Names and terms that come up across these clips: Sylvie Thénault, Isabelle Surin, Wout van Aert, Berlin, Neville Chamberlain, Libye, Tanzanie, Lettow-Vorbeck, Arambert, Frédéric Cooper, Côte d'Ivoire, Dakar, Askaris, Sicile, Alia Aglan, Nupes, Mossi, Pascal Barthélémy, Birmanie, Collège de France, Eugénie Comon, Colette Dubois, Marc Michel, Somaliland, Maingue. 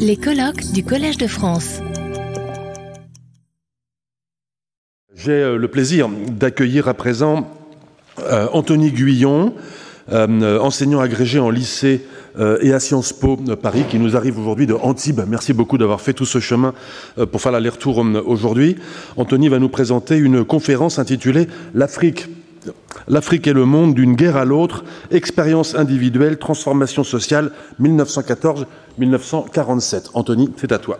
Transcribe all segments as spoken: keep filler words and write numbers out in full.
Les colloques du Collège de France. J'ai le plaisir d'accueillir à présent Anthony Guyon, enseignant agrégé en lycée et à Sciences Po Paris, qui nous arrive aujourd'hui de Antibes. Merci beaucoup d'avoir fait tout ce chemin pour faire l'aller-retour aujourd'hui. Anthony va nous présenter une conférence intitulée « L'Afrique ». L'Afrique et le monde, d'une guerre à l'autre, expérience individuelle, transformation sociale, dix-neuf cent quatorze à dix-neuf cent quarante-sept. Anthony, c'est à toi.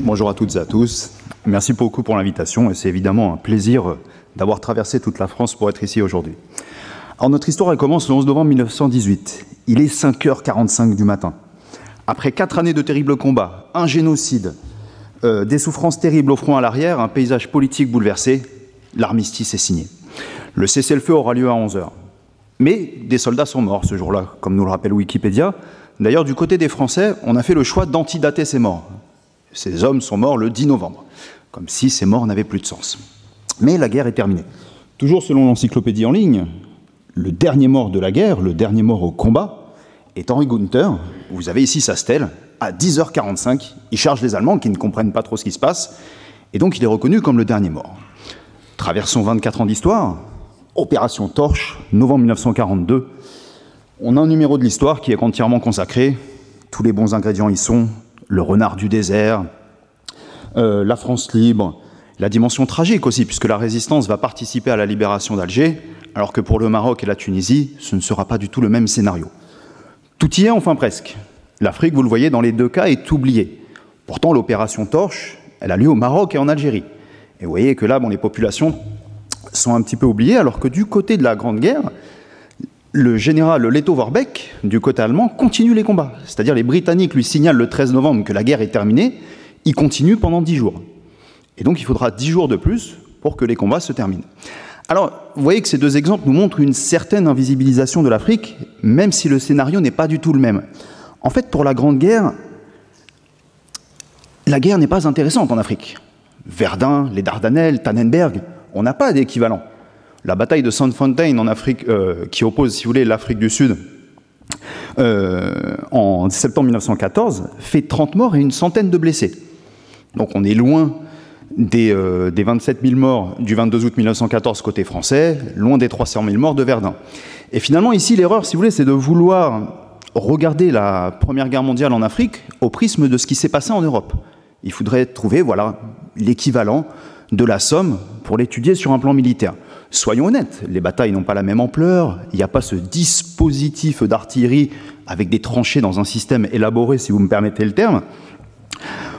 Bonjour à toutes et à tous. Merci beaucoup pour l'invitation et c'est évidemment un plaisir d'avoir traversé toute la France pour être ici aujourd'hui. Alors notre histoire elle commence le onze novembre mille neuf cent dix-huit. Il est cinq heures quarante-cinq du matin. Après quatre années de terribles combats, un génocide, euh, des souffrances terribles au front à l'arrière, un paysage politique bouleversé, l'armistice est signé. Le cessez-le-feu aura lieu à onze heures. Mais des soldats sont morts ce jour-là, comme nous le rappelle Wikipédia. D'ailleurs, du côté des Français, on a fait le choix d'antidater ces morts. Ces hommes sont morts le dix novembre, comme si ces morts n'avaient plus de sens. Mais la guerre est terminée. Toujours selon l'encyclopédie en ligne, le dernier mort de la guerre, le dernier mort au combat, est Henri Günther. Vous avez ici sa stèle. À dix heures quarante-cinq, il charge les Allemands qui ne comprennent pas trop ce qui se passe. Et donc, il est reconnu comme le dernier mort. Traversons vingt-quatre ans d'histoire, Opération Torche, novembre mille neuf cent quarante-deux. On a un numéro de l'histoire qui est entièrement consacré. Tous les bons ingrédients y sont. Le renard du désert, euh, la France libre, la dimension tragique aussi, puisque la résistance va participer à la libération d'Alger, alors que pour le Maroc et la Tunisie, ce ne sera pas du tout le même scénario. Tout y est, enfin presque. L'Afrique, vous le voyez, dans les deux cas, est oubliée. Pourtant, l'Opération Torche, elle a lieu au Maroc et en Algérie. Et vous voyez que là, bon, les populations sont un petit peu oubliées, alors que du côté de la Grande Guerre, le général Lettow-Vorbeck, du côté allemand, continue les combats. C'est-à-dire les Britanniques lui signalent le treize novembre que la guerre est terminée, il continue pendant dix jours. Et donc il faudra dix jours de plus pour que les combats se terminent. Alors, vous voyez que ces deux exemples nous montrent une certaine invisibilisation de l'Afrique, même si le scénario n'est pas du tout le même. En fait, pour la Grande Guerre, la guerre n'est pas intéressante en Afrique. Verdun, les Dardanelles, Tannenberg, on n'a pas d'équivalent. La bataille de Sandfontein en Afrique, euh, qui oppose, si vous voulez, l'Afrique du Sud, euh, en septembre mille neuf cent quatorze, fait trente morts et une centaine de blessés. Donc on est loin des, euh, des vingt-sept mille morts du vingt-deux août mille neuf cent quatorze côté français, loin des trois cent mille morts de Verdun. Et finalement, ici, l'erreur, si vous voulez, c'est de vouloir regarder la Première Guerre mondiale en Afrique au prisme de ce qui s'est passé en Europe. Il faudrait trouver, voilà, l'équivalent de la somme pour l'étudier sur un plan militaire. Soyons honnêtes, les batailles n'ont pas la même ampleur, il n'y a pas ce dispositif d'artillerie avec des tranchées dans un système élaboré, si vous me permettez le terme.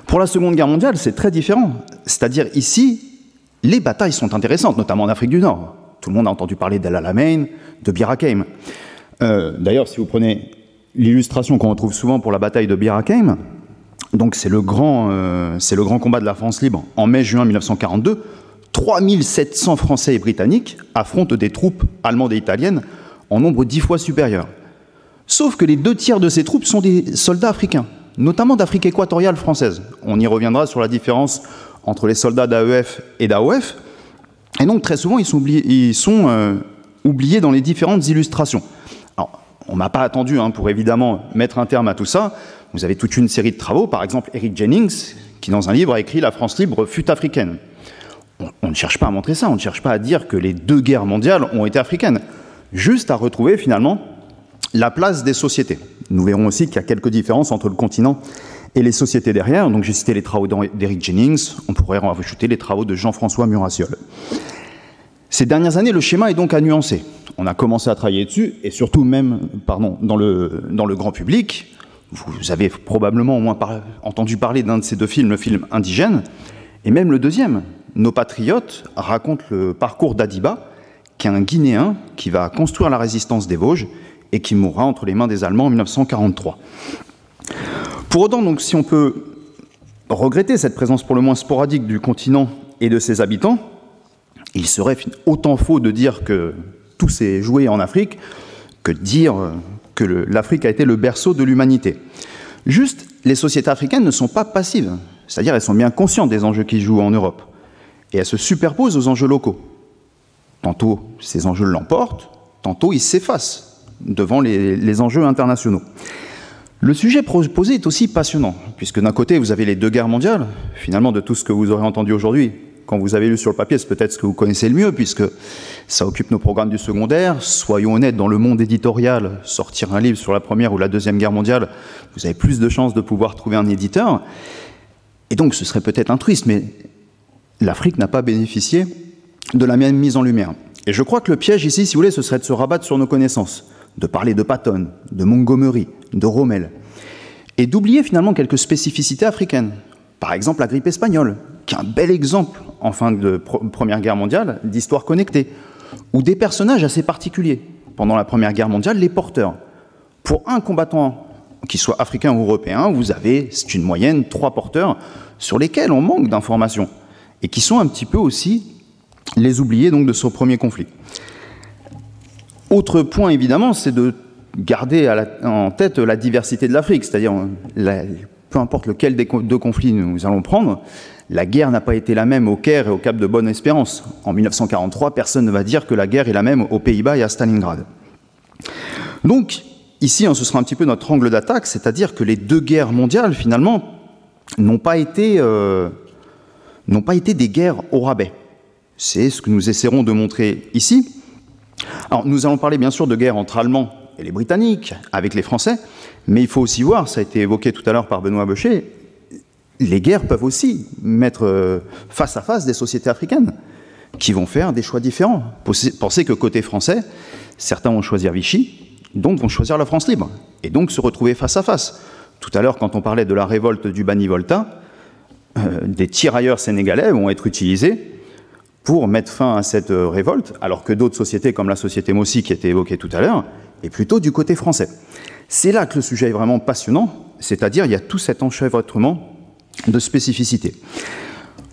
Pour la Seconde Guerre mondiale, c'est très différent. C'est-à-dire ici, les batailles sont intéressantes, notamment en Afrique du Nord. Tout le monde a entendu parler d'El Alamein, de Bir Hakeim. Euh, d'ailleurs, si vous prenez l'illustration qu'on retrouve souvent pour la bataille de Bir Hakeim, donc c'est le, grand, euh, c'est le grand combat de la France libre. En mai-juin mille neuf cent quarante-deux, trois mille sept cents Français et Britanniques affrontent des troupes allemandes et italiennes en nombre dix fois supérieur. Sauf que les deux tiers de ces troupes sont des soldats africains, notamment d'Afrique équatoriale française. On y reviendra sur la différence entre les soldats d'A E F et d'A O F. Et donc très souvent, ils sont oubliés, ils sont, euh, oubliés dans les différentes illustrations. Alors, on ne m'a pas attendu hein, pour évidemment mettre un terme à tout ça. Vous avez toute une série de travaux, par exemple Eric Jennings, qui dans un livre a écrit « La France libre fut africaine ». On, on ne cherche pas à montrer ça, on ne cherche pas à dire que les deux guerres mondiales ont été africaines, juste à retrouver finalement la place des sociétés. Nous verrons aussi qu'il y a quelques différences entre le continent et les sociétés derrière, donc j'ai cité les travaux d'Eric Jennings, on pourrait en rajouter les travaux de Jean-François Murassiol. Ces dernières années, le schéma est donc à nuancer. On a commencé à travailler dessus, et surtout même pardon, dans, le, dans le grand public. Vous avez probablement au moins par... entendu parler d'un de ces deux films, le film Indigène, et même le deuxième, Nos Patriotes, raconte le parcours d'Adiba, qui est un Guinéen qui va construire la résistance des Vosges et qui mourra entre les mains des Allemands en mille neuf cent quarante-trois. Pour autant, donc, si on peut regretter cette présence pour le moins sporadique du continent et de ses habitants, il serait autant faux de dire que tout s'est joué en Afrique que de dire que le, l'Afrique a été le berceau de l'humanité. Juste, les sociétés africaines ne sont pas passives, c'est-à-dire elles sont bien conscientes des enjeux qui se jouent en Europe, et elles se superposent aux enjeux locaux. Tantôt, ces enjeux l'emportent, tantôt, ils s'effacent devant les, les enjeux internationaux. Le sujet proposé est aussi passionnant, puisque d'un côté, vous avez les deux guerres mondiales. Finalement, de tout ce que vous aurez entendu aujourd'hui, quand vous avez lu sur le papier, c'est peut-être ce que vous connaissez le mieux, puisque ça occupe nos programmes du secondaire. Soyons honnêtes, dans le monde éditorial, sortir un livre sur la Première ou la Deuxième Guerre mondiale, vous avez plus de chances de pouvoir trouver un éditeur. Et donc, ce serait peut-être un twist, mais l'Afrique n'a pas bénéficié de la même mise en lumière. Et je crois que le piège ici, si vous voulez, ce serait de se rabattre sur nos connaissances, de parler de Patton, de Montgomery, de Rommel, et d'oublier finalement quelques spécificités africaines. Par exemple, la grippe espagnole, qui est un bel exemple en fin de Première Guerre mondiale, d'histoire connectée, ou des personnages assez particuliers. Pendant la Première Guerre mondiale, les porteurs. Pour un combattant, qu'il soit africain ou européen, vous avez, c'est une moyenne, trois porteurs sur lesquels on manque d'informations, et qui sont un petit peu aussi les oubliés donc, de ce premier conflit. Autre point, évidemment, c'est de garder à la, en tête la diversité de l'Afrique, c'est-à-dire, la, peu importe lequel des deux conflits nous allons prendre, la guerre n'a pas été la même au Caire et au Cap de Bonne-Espérance. En mille neuf cent quarante-trois, personne ne va dire que la guerre est la même aux Pays-Bas et à Stalingrad. Donc, ici, hein, ce sera un petit peu notre angle d'attaque, c'est-à-dire que les deux guerres mondiales, finalement, n'ont pas été, euh, n'ont pas été des guerres au rabais. C'est ce que nous essaierons de montrer ici. Alors, nous allons parler, bien sûr, de guerre entre Allemands et les Britanniques, avec les Français, mais il faut aussi voir, ça a été évoqué tout à l'heure par Benoît Beuchet, les guerres peuvent aussi mettre face à face des sociétés africaines qui vont faire des choix différents. Pensez que côté français, certains vont choisir Vichy, d'autres vont choisir la France libre, et donc se retrouver face à face. Tout à l'heure, quand on parlait de la révolte du Bani-Volta, euh, des tirailleurs sénégalais vont être utilisés pour mettre fin à cette révolte, alors que d'autres sociétés, comme la société Mossi qui était évoquée tout à l'heure, est plutôt du côté français. C'est là que le sujet est vraiment passionnant, c'est-à-dire il y a tout cet enchevêtrement de spécificités.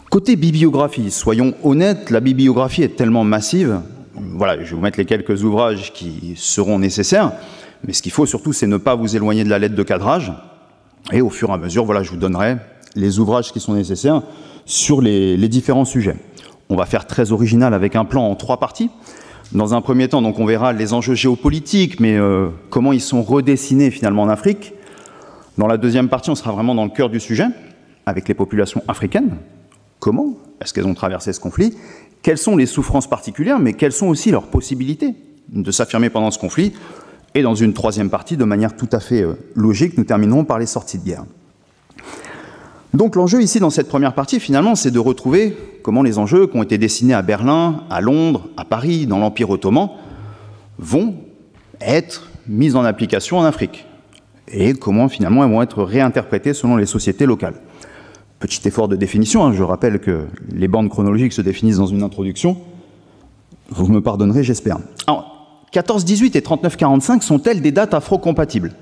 Côté bibliographie, soyons honnêtes, la bibliographie est tellement massive, voilà, je vais vous mettre les quelques ouvrages qui seront nécessaires, mais ce qu'il faut surtout, c'est ne pas vous éloigner de la lettre de cadrage, et au fur et à mesure, voilà, je vous donnerai les ouvrages qui sont nécessaires sur les, les différents sujets. On va faire très original avec un plan en trois parties. Dans un premier temps, donc, on verra les enjeux géopolitiques, mais euh, comment ils sont redessinés finalement en Afrique. Dans la deuxième partie, on sera vraiment dans le cœur du sujet, avec les populations africaines. Comment est-ce qu'elles ont traversé ce conflit? Quelles sont les souffrances particulières, mais quelles sont aussi leurs possibilités de s'affirmer pendant ce conflit? Et dans une troisième partie, de manière tout à fait euh, logique, nous terminerons par les sorties de guerre. Donc l'enjeu ici, dans cette première partie, finalement, c'est de retrouver comment les enjeux qui ont été dessinés à Berlin, à Londres, à Paris, dans l'Empire ottoman, vont être mis en application en Afrique. Et comment, finalement, elles vont être réinterprétées selon les sociétés locales. Petit effort de définition, hein, je rappelle que les bandes chronologiques se définissent dans une introduction. Vous me pardonnerez, j'espère. Alors, quatorze dix-huit et trente-neuf quarante-cinq sont-elles des dates afro-compatibles?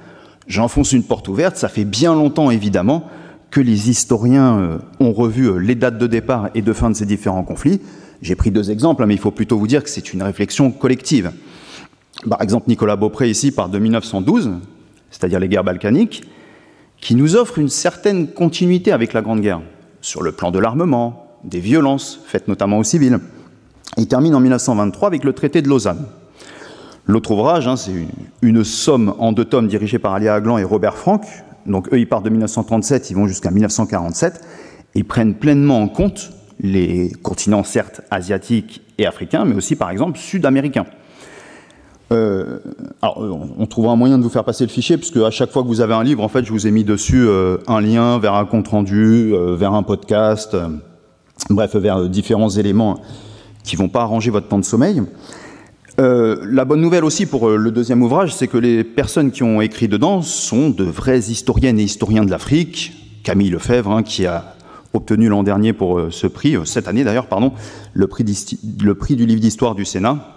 J'enfonce une porte ouverte, ça fait bien longtemps, évidemment, que les historiens ont revu les dates de départ et de fin de ces différents conflits. J'ai pris deux exemples, mais il faut plutôt vous dire que c'est une réflexion collective. Par exemple, Nicolas Beaupré, ici, part de mille neuf cent douze, c'est-à-dire les guerres balkaniques, qui nous offre une certaine continuité avec la Grande Guerre, sur le plan de l'armement, des violences, faites notamment aux civils. Il termine en mille neuf cent vingt-trois avec le traité de Lausanne. L'autre ouvrage, hein, c'est une, une somme en deux tomes dirigée par Alia Aglan et Robert Franck. Donc eux, ils partent de mille neuf cent trente-sept, ils vont jusqu'à mille neuf cent quarante-sept. Ils prennent pleinement en compte les continents, certes, asiatiques et africains, mais aussi, par exemple, sud-américains. Euh, alors, on trouvera un moyen de vous faire passer le fichier, puisque à chaque fois que vous avez un livre, en fait, je vous ai mis dessus euh, un lien vers un compte-rendu, euh, vers un podcast, euh, bref, vers euh, différents éléments qui ne vont pas arranger votre temps de sommeil. Euh, la bonne nouvelle aussi pour euh, le deuxième ouvrage, c'est que les personnes qui ont écrit dedans sont de vraies historiennes et historiens de l'Afrique. Camille Lefebvre, hein, qui a obtenu l'an dernier pour euh, ce prix, euh, cette année d'ailleurs, pardon, le prix, le prix du livre d'histoire du Sénat.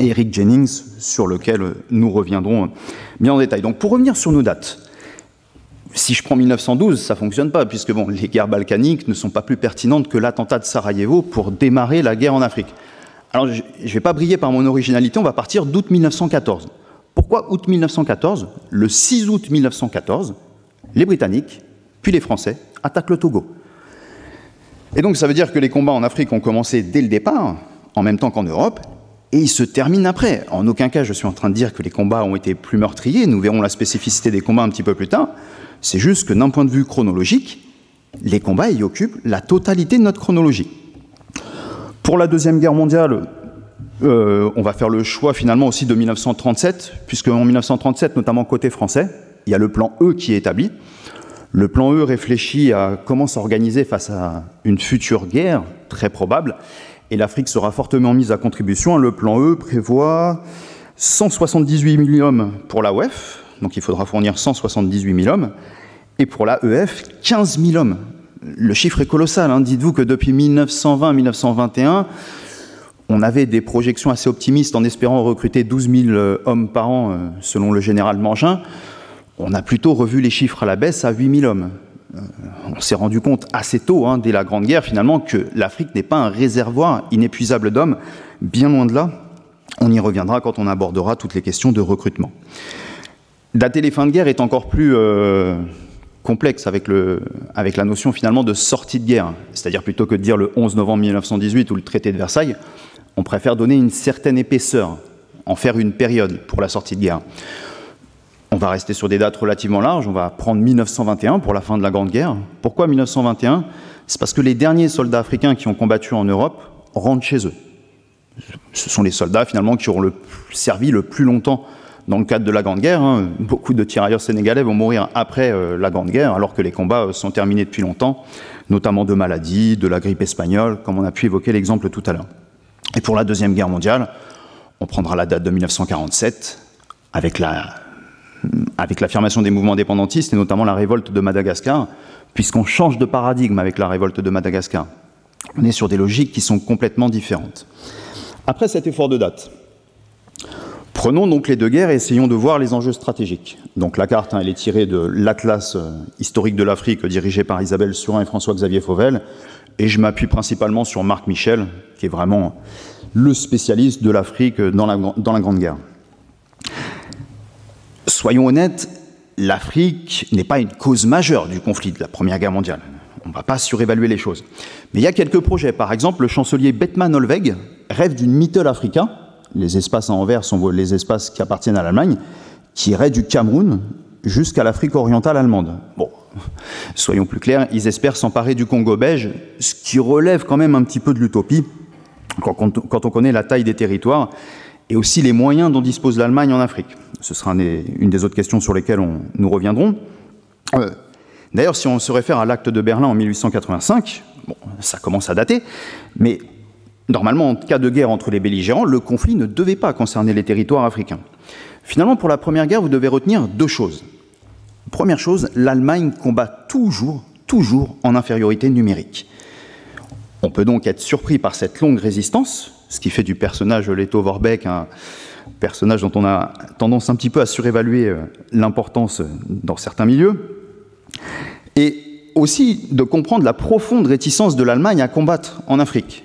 Et Eric Jennings, sur lequel nous reviendrons bien en détail. Donc, pour revenir sur nos dates, si je prends mille neuf cent douze, ça ne fonctionne pas, puisque bon, les guerres balkaniques ne sont pas plus pertinentes que l'attentat de Sarajevo pour démarrer la guerre en Afrique. Alors, je ne vais pas briller par mon originalité, on va partir d'août mille neuf cent quatorze. Pourquoi août mille neuf cent quatorze? Le six août mille neuf cent quatorze, les Britanniques, puis les Français, attaquent le Togo. Et donc, ça veut dire que les combats en Afrique ont commencé dès le départ, en même temps qu'en Europe, et il se termine après. En aucun cas, je suis en train de dire que les combats ont été plus meurtriers, nous verrons la spécificité des combats un petit peu plus tard, c'est juste que d'un point de vue chronologique, les combats y occupent la totalité de notre chronologie. Pour la Deuxième Guerre mondiale, euh, on va faire le choix finalement aussi de mille neuf cent trente-sept, puisque en mille neuf cent trente-sept, notamment côté français, il y a le plan E qui est établi. Le plan E réfléchit à comment s'organiser face à une future guerre, très probable, et l'Afrique sera fortement mise à contribution. Le plan E prévoit cent soixante-dix-huit mille hommes pour la O F, donc il faudra fournir cent soixante-dix-huit mille hommes, et pour la E F, quinze mille hommes. Le chiffre est colossal, hein. Dites-vous que depuis mille neuf cent vingt mille neuf cent vingt et un, on avait des projections assez optimistes en espérant recruter douze mille hommes par an, selon le général Mangin. On a plutôt revu les chiffres à la baisse à huit mille hommes. On s'est rendu compte assez tôt, hein, dès la Grande Guerre, finalement, que l'Afrique n'est pas un réservoir inépuisable d'hommes, bien loin de là. On y reviendra quand on abordera toutes les questions de recrutement. Dater les fins de guerre est encore plus euh, complexe avec, le, avec la notion finalement de sortie de guerre. C'est-à-dire plutôt que de dire le onze novembre mille neuf cent dix-huit ou le traité de Versailles, on préfère donner une certaine épaisseur, en faire une période pour la sortie de guerre. On va rester sur des dates relativement larges, on va prendre mille neuf cent vingt et un pour la fin de la Grande Guerre. Pourquoi mille neuf cent vingt et un ? C'est parce que les derniers soldats africains qui ont combattu en Europe rentrent chez eux. Ce sont les soldats finalement qui auront le, servi le plus longtemps dans le cadre de la Grande Guerre. Hein. Beaucoup de tirailleurs sénégalais vont mourir après euh, la Grande Guerre, alors que les combats euh, sont terminés depuis longtemps, notamment de maladies, de la grippe espagnole, comme on a pu évoquer l'exemple tout à l'heure. Et pour la Deuxième Guerre mondiale, on prendra la date de mille neuf cent quarante-sept avec la... avec l'affirmation des mouvements indépendantistes et notamment la révolte de Madagascar, puisqu'on change de paradigme avec la révolte de Madagascar. On est sur des logiques qui sont complètement différentes. Après cet effort de date, prenons donc les deux guerres et essayons de voir les enjeux stratégiques. Donc la carte, hein, elle est tirée de l'Atlas historique de l'Afrique dirigé par Isabelle Surin et François-Xavier Fauvel, et je m'appuie principalement sur Marc Michel, qui est vraiment le spécialiste de l'Afrique dans la, dans la Grande Guerre. Soyons honnêtes, l'Afrique n'est pas une cause majeure du conflit de la Première Guerre mondiale. On ne va pas surévaluer les choses. Mais il y a quelques projets. Par exemple, le chancelier Bethmann Hollweg rêve d'une Mittelafrika. Les espaces à Anvers sont les espaces qui appartiennent à l'Allemagne, qui irait du Cameroun jusqu'à l'Afrique orientale allemande. Bon, soyons plus clairs, ils espèrent s'emparer du Congo belge, ce qui relève quand même un petit peu de l'utopie, quand on connaît la taille des territoires et aussi les moyens dont dispose l'Allemagne en Afrique. Ce sera une des, une des autres questions sur lesquelles on, nous reviendrons. Euh, D'ailleurs, si on se réfère à l'acte de Berlin en mille huit cent quatre-vingt-cinq, bon, ça commence à dater, mais normalement, en cas de guerre entre les belligérants, le conflit ne devait pas concerner les territoires africains. Finalement, pour la Première Guerre, vous devez retenir deux choses. Première chose, l'Allemagne combat toujours, toujours en infériorité numérique. On peut donc être surpris par cette longue résistance, ce qui fait du personnage Lettow-Vorbeck un personnage dont on a tendance un petit peu à surévaluer l'importance dans certains milieux, et aussi de comprendre la profonde réticence de l'Allemagne à combattre en Afrique.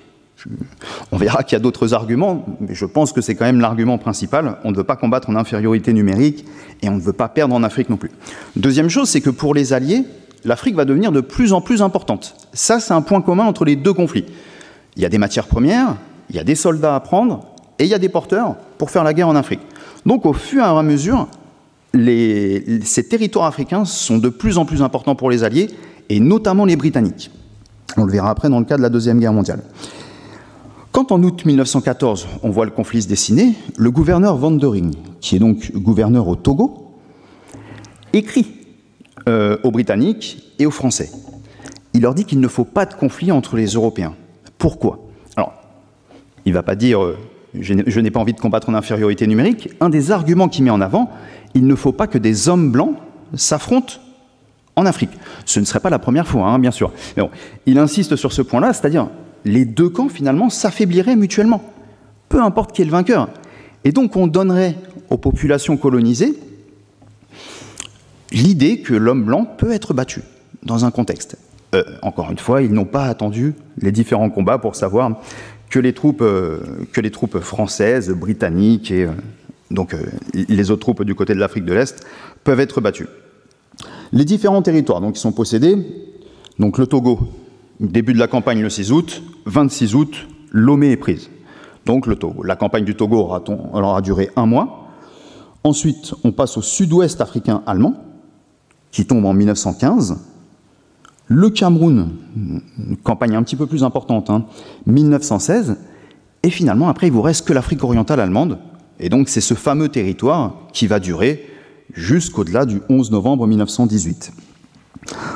On verra qu'il y a d'autres arguments, mais je pense que c'est quand même l'argument principal. On ne veut pas combattre en infériorité numérique et on ne veut pas perdre en Afrique non plus. Deuxième chose, c'est que pour les alliés, l'Afrique va devenir de plus en plus importante. Ça, c'est un point commun entre les deux conflits. Il y a des matières premières, il y a des soldats à prendre et il y a des porteurs pour faire la guerre en Afrique. Donc au fur et à mesure, les, ces territoires africains sont de plus en plus importants pour les alliés et notamment les Britanniques. On le verra après dans le cas de la Deuxième Guerre mondiale. Quand en août mille neuf cent quatorze, on voit le conflit se dessiner, le gouverneur Vandering, qui est donc gouverneur au Togo, écrit euh, aux Britanniques et aux Français. Il leur dit qu'il ne faut pas de conflit entre les Européens. Pourquoi ? Il ne va pas dire euh, « je n'ai pas envie de combattre en infériorité numérique ». Un des arguments qu'il met en avant, il ne faut pas que des hommes blancs s'affrontent en Afrique. Ce ne serait pas la première fois, hein, bien sûr. Mais bon, il insiste sur ce point-là, c'est-à-dire les deux camps, finalement, s'affaibliraient mutuellement, peu importe qui est le vainqueur. Et donc, on donnerait aux populations colonisées l'idée que l'homme blanc peut être battu dans un contexte. Euh, encore une fois, ils n'ont pas attendu les différents combats pour savoir... Que les, troupes, euh, que les troupes françaises, britanniques et euh, donc, euh, les autres troupes du côté de l'Afrique de l'Est peuvent être battues. Les différents territoires donc, qui sont possédés, donc le Togo, début de la campagne le six août, vingt-six août, Lomé est prise. donc le Togo. La campagne du Togo aura, aura duré un mois. Ensuite, on passe au sud-ouest africain allemand, qui tombe en mille neuf cent quinze. Le Cameroun, une campagne un petit peu plus importante, hein, mille neuf cent seize. Et finalement, après, il vous reste que l'Afrique orientale allemande. Et donc, c'est ce fameux territoire qui va durer jusqu'au-delà du onze novembre mille neuf cent dix-huit.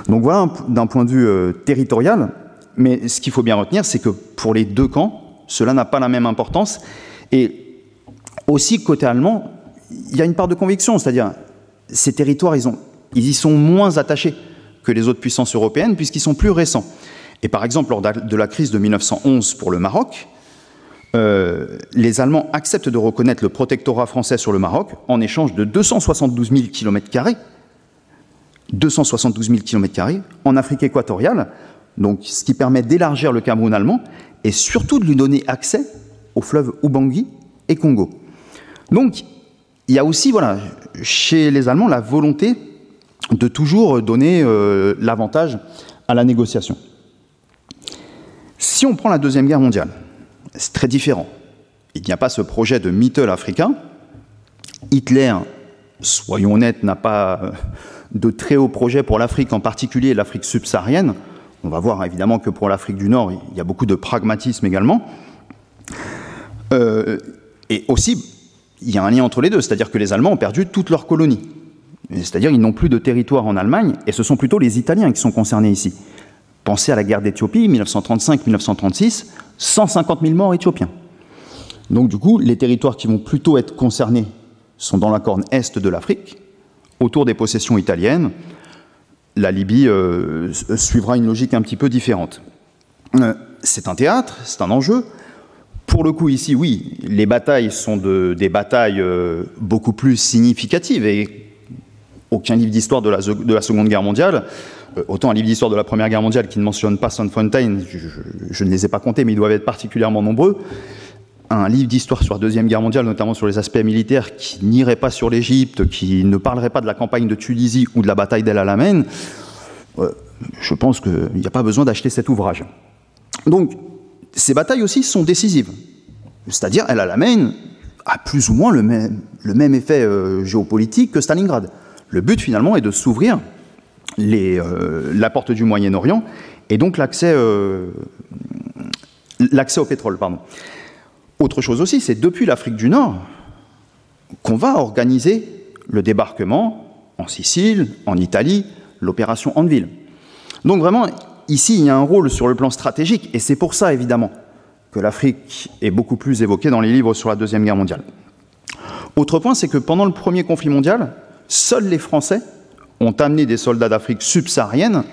Donc voilà, d'un point de vue euh, territorial, mais ce qu'il faut bien retenir, c'est que pour les deux camps, cela n'a pas la même importance. Et aussi, côté allemand, il y a une part de conviction, c'est-à-dire ces territoires, ils, ont, ils y sont moins attachés que les autres puissances européennes, puisqu'ils sont plus récents. Et par exemple, lors de la crise de mille neuf cent onze pour le Maroc, euh, les Allemands acceptent de reconnaître le protectorat français sur le Maroc en échange de deux cent soixante-douze mille kilomètres carrés, deux cent soixante-douze mille kilomètres carrés en Afrique équatoriale, donc ce qui permet d'élargir le Cameroun allemand et surtout de lui donner accès aux fleuves Ubangui et Congo. Donc, il y a aussi, voilà, chez les Allemands, la volonté de toujours donner euh, l'avantage à la négociation. Si on prend la Deuxième Guerre mondiale, c'est très différent. Il n'y a pas ce projet de Mittelafrika. Hitler, soyons honnêtes, n'a pas euh, de très haut projet pour l'Afrique, en particulier l'Afrique subsaharienne. On va voir évidemment que pour l'Afrique du Nord, il y a beaucoup de pragmatisme également. Euh, et aussi, il y a un lien entre les deux, c'est-à-dire que les Allemands ont perdu toutes leurs colonies. C'est-à-dire qu'ils n'ont plus de territoire en Allemagne, et ce sont plutôt les Italiens qui sont concernés ici. Pensez à la guerre d'Éthiopie, mille neuf cent trente-cinq mille neuf cent trente-six, cent cinquante mille morts éthiopiens. Donc du coup, les territoires qui vont plutôt être concernés sont dans la corne est de l'Afrique, autour des possessions italiennes. La Libye euh, suivra une logique un petit peu différente. Euh, c'est un théâtre, c'est un enjeu. Pour le coup, ici, oui, les batailles sont de, des batailles euh, beaucoup plus significatives. Et aucun livre d'histoire de la, de la Seconde Guerre mondiale, euh, autant un livre d'histoire de la Première Guerre mondiale qui ne mentionne pas Sandfontein, je, je, je ne les ai pas comptés, mais ils doivent être particulièrement nombreux. Un livre d'histoire sur la Deuxième Guerre mondiale, notamment sur les aspects militaires, qui n'irait pas sur l'Égypte, qui ne parlerait pas de la campagne de Tunisie ou de la bataille d'El Alamein, euh, je pense qu'il n'y a pas besoin d'acheter cet ouvrage. Donc, ces batailles aussi sont décisives. C'est-à-dire, El Alamein a plus ou moins le même, le même effet euh, géopolitique que Stalingrad. Le but, finalement, est de s'ouvrir les, euh, la porte du Moyen-Orient et donc l'accès, euh, l'accès au pétrole, pardon. Autre chose aussi, c'est depuis l'Afrique du Nord qu'on va organiser le débarquement en Sicile, en Italie, l'opération Anvil. Donc vraiment, ici, il y a un rôle sur le plan stratégique, et c'est pour ça, évidemment, que l'Afrique est beaucoup plus évoquée dans les livres sur la Deuxième Guerre mondiale. Autre point, c'est que pendant le premier conflit mondial, seuls les Français ont amené des soldats d'Afrique subsaharienne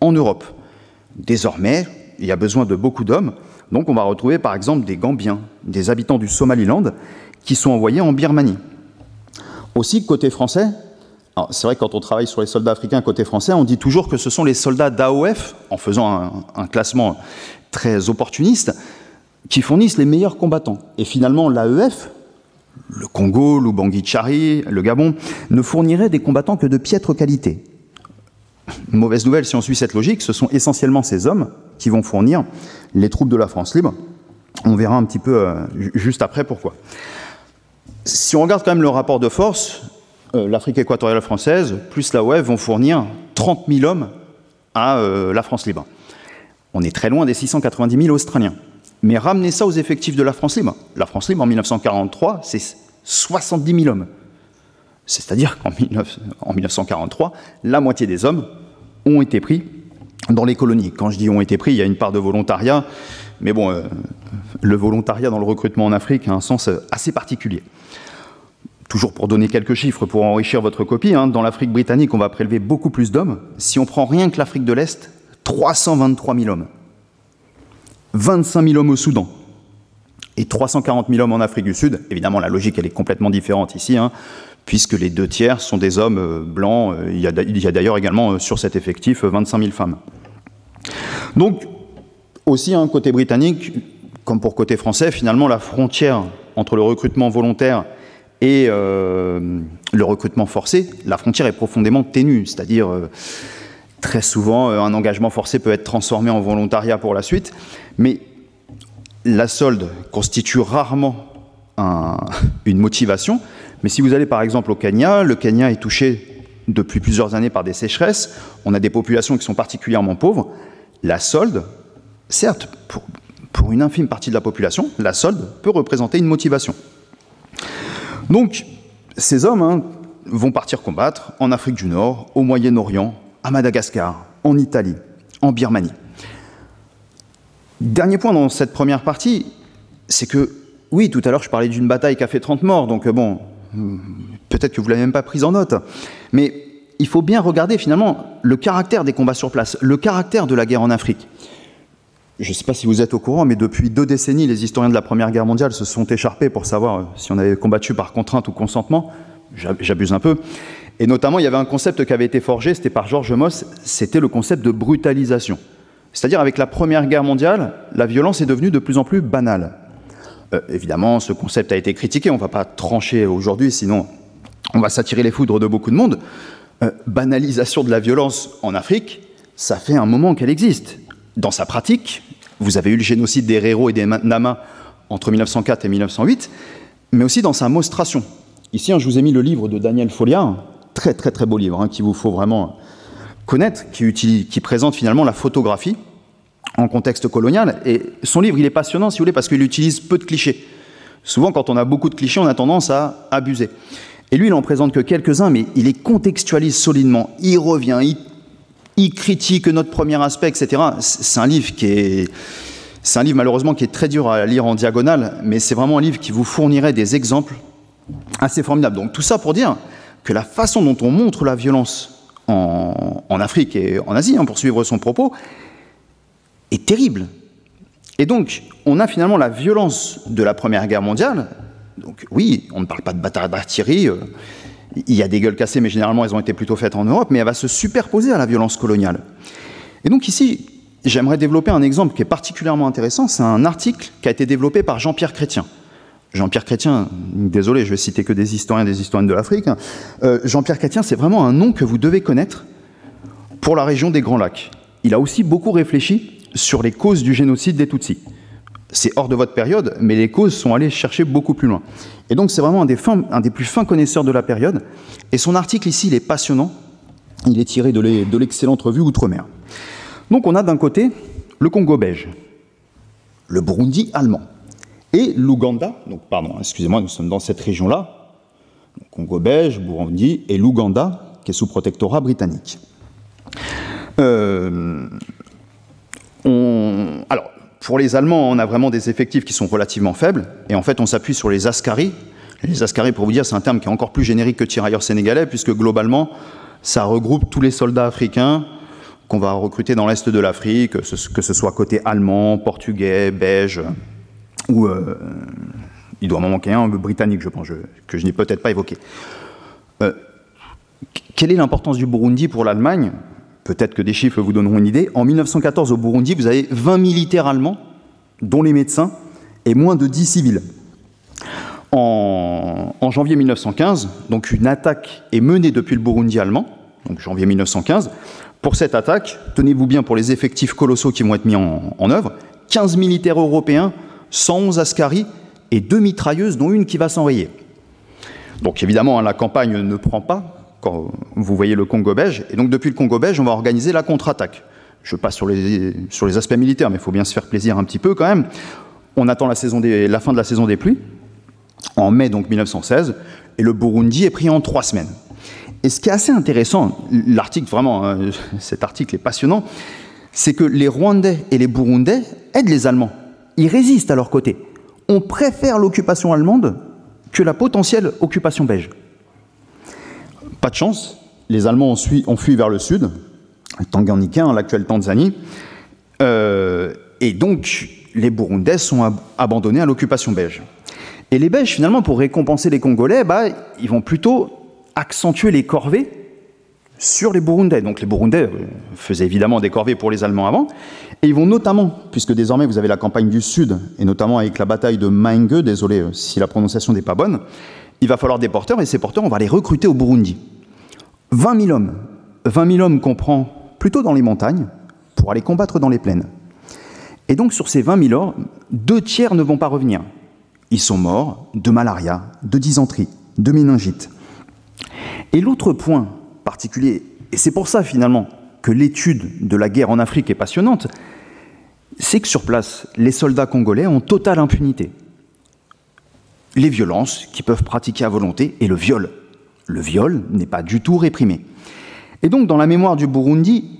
en Europe. Désormais, il y a besoin de beaucoup d'hommes. Donc on va retrouver par exemple des Gambiens, des habitants du Somaliland, qui sont envoyés en Birmanie. Aussi, côté français, alors c'est vrai que quand on travaille sur les soldats africains côté français, on dit toujours que ce sont les soldats d'A O F, en faisant un, un classement très opportuniste, qui fournissent les meilleurs combattants. Et finalement, l'A E F, le Congo, l'Ubangui-Chari, le Gabon, ne fournirait des combattants que de piètre qualité. Mauvaise nouvelle, si on suit cette logique, ce sont essentiellement ces hommes qui vont fournir les troupes de la France libre. On verra un petit peu euh, juste après pourquoi. Si on regarde quand même le rapport de force, euh, l'Afrique équatoriale française plus la O E F vont fournir trente mille hommes à euh, la France libre. On est très loin des six cent quatre-vingt-dix mille Australiens. Mais ramenez ça aux effectifs de la France libre. La France libre, en mille neuf cent quarante-trois, c'est soixante-dix mille hommes. C'est-à-dire qu'en mille neuf cent quarante-trois, la moitié des hommes ont été pris dans les colonies. Quand je dis ont été pris, il y a une part de volontariat, mais bon, euh, le volontariat dans le recrutement en Afrique a un sens assez particulier. Toujours pour donner quelques chiffres, pour enrichir votre copie, hein, dans l'Afrique britannique, on va prélever beaucoup plus d'hommes. Si on prend rien que l'Afrique de l'Est, trois cent vingt-trois mille hommes, vingt-cinq mille hommes au Soudan, et trois cent quarante mille hommes en Afrique du Sud. Évidemment, la logique, elle est complètement différente ici, hein, puisque les deux tiers sont des hommes blancs. Il y a d'ailleurs également sur cet effectif vingt-cinq mille femmes. Donc, aussi, hein, côté britannique, comme pour côté français, finalement, la frontière entre le recrutement volontaire et euh, le recrutement forcé, la frontière est profondément ténue, c'est-à-dire, euh, très souvent, un engagement forcé peut être transformé en volontariat pour la suite, mais la solde constitue rarement un, une motivation, mais si vous allez par exemple au Kenya, le Kenya est touché depuis plusieurs années par des sécheresses, on a des populations qui sont particulièrement pauvres, la solde, certes, pour, pour une infime partie de la population, la solde peut représenter une motivation. Donc, ces hommes hein, vont partir combattre en Afrique du Nord, au Moyen-Orient, à Madagascar, en Italie, en Birmanie. Dernier point dans cette première partie, c'est que, oui, tout à l'heure je parlais d'une bataille qui a fait trente morts, donc bon, peut-être que vous ne l'avez même pas prise en note, mais il faut bien regarder finalement le caractère des combats sur place, le caractère de la guerre en Afrique. Je ne sais pas si vous êtes au courant, mais depuis deux décennies, les historiens de la Première Guerre mondiale se sont écharpés pour savoir si on avait combattu par contrainte ou consentement, j'abuse un peu, et notamment il y avait un concept qui avait été forgé, c'était par Georges Moss, c'était le concept de brutalisation. C'est-à-dire, avec la Première Guerre mondiale, la violence est devenue de plus en plus banale. Euh, évidemment, ce concept a été critiqué, on ne va pas trancher aujourd'hui, sinon on va s'attirer les foudres de beaucoup de monde. Euh, banalisation de la violence en Afrique, ça fait un moment qu'elle existe. Dans sa pratique, vous avez eu le génocide des Herero et des Nama entre mille neuf cent quatre et mille neuf cent huit, mais aussi dans sa monstration. Ici, hein, je vous ai mis le livre de Daniel Folliat, très très très beau livre, hein, qu'il vous faut vraiment connaître, qui, utilise, qui présente finalement la photographie en contexte colonial. Et son livre, il est passionnant, si vous voulez, parce qu'il utilise peu de clichés. Souvent, quand on a beaucoup de clichés, on a tendance à abuser. Et lui, il n'en présente que quelques-uns, mais il les contextualise solidement. Il revient, il, il critique notre premier aspect, et cetera. C'est un livre qui est... C'est un livre, malheureusement, qui est très dur à lire en diagonale, mais c'est vraiment un livre qui vous fournirait des exemples assez formidables. Donc, tout ça pour dire que la façon dont on montre la violence En, en Afrique et en Asie, hein, pour suivre son propos, est terrible. Et donc, on a finalement la violence de la Première Guerre mondiale. Donc oui, on ne parle pas de bataille d'artillerie, euh, il y a des gueules cassées, mais généralement, elles ont été plutôt faites en Europe, mais elle va se superposer à la violence coloniale. Et donc ici, j'aimerais développer un exemple qui est particulièrement intéressant, c'est un article qui a été développé par Jean-Pierre Chrétien. Jean-Pierre Chrétien, désolé, je vais citer que des historiens et des historiennes de l'Afrique. Euh, Jean-Pierre Chrétien, c'est vraiment un nom que vous devez connaître pour la région des Grands Lacs. Il a aussi beaucoup réfléchi sur les causes du génocide des Tutsis. C'est hors de votre période, mais les causes sont allées chercher beaucoup plus loin. Et donc, c'est vraiment un des, fins, un des plus fins connaisseurs de la période. Et son article ici, il est passionnant. Il est tiré de, les, de l'excellente revue Outre-mer. Donc, on a d'un côté le Congo belge, le Burundi allemand, et l'Ouganda, donc pardon, excusez-moi, nous sommes dans cette région-là, Congo belge, Burundi, et l'Ouganda, qui est sous protectorat britannique. Euh, on, alors, pour les Allemands, on a vraiment des effectifs qui sont relativement faibles, et en fait, on s'appuie sur les Askaris. Les Askaris, pour vous dire, c'est un terme qui est encore plus générique que tirailleurs sénégalais, puisque globalement, ça regroupe tous les soldats africains qu'on va recruter dans l'Est de l'Afrique, que ce, que ce soit côté allemand, portugais, belge, ou euh, il doit m'en manquer un, britannique, je pense, je, que je n'ai peut-être pas évoqué. Euh, quelle est l'importance du Burundi pour l'Allemagne ? Peut-être que des chiffres vous donneront une idée. En mille neuf cent quatorze, au Burundi, vous avez vingt militaires allemands, dont les médecins, et moins de dix civils. En, en janvier mille neuf cent quinze, donc une attaque est menée depuis le Burundi allemand, donc janvier mille neuf cent quinze. Pour cette attaque, tenez-vous bien pour les effectifs colossaux qui vont être mis en, en œuvre, quinze militaires européens, cent onze Askaris et deux mitrailleuses, dont une qui va s'enrayer. Donc évidemment, la campagne ne prend pas, quand vous voyez le Congo belge, et donc depuis le Congo belge, on va organiser la contre-attaque. Je passe sur les, sur les aspects militaires, mais il faut bien se faire plaisir un petit peu quand même. On attend la, saison des, la fin de la saison des pluies, en mai donc mille neuf cent seize, et le Burundi est pris en trois semaines. Et ce qui est assez intéressant, l'article vraiment, hein, cet article est passionnant, c'est que les Rwandais et les Burundais aident les Allemands. Ils résistent à leur côté. On préfère l'occupation allemande que la potentielle occupation belge. Pas de chance, les Allemands ont fui, ont fui vers le sud, le Tanganyika, l'actuelle Tanzanie, euh, et donc les Burundais sont ab- abandonnés à l'occupation belge. Et les Belges, finalement, pour récompenser les Congolais, bah, ils vont plutôt accentuer les corvées sur les Burundais. Donc les Burundais faisaient évidemment des corvées pour les Allemands avant, et ils vont notamment, puisque désormais vous avez la campagne du Sud, et notamment avec la bataille de Maingue, désolé si la prononciation n'est pas bonne, il va falloir des porteurs, et ces porteurs, on va les recruter au Burundi. vingt mille hommes. vingt mille hommes qu'on prend plutôt dans les montagnes pour aller combattre dans les plaines. Et donc sur ces vingt mille hommes, deux tiers ne vont pas revenir. Ils sont morts de malaria, de dysenterie, de méningite. Et l'autre point particulier, et c'est pour ça finalement que l'étude de la guerre en Afrique est passionnante, c'est que sur place, les soldats congolais ont totale impunité. Les violences qu'ils peuvent pratiquer à volonté et le viol. Le viol n'est pas du tout réprimé. Et donc, dans la mémoire du Burundi,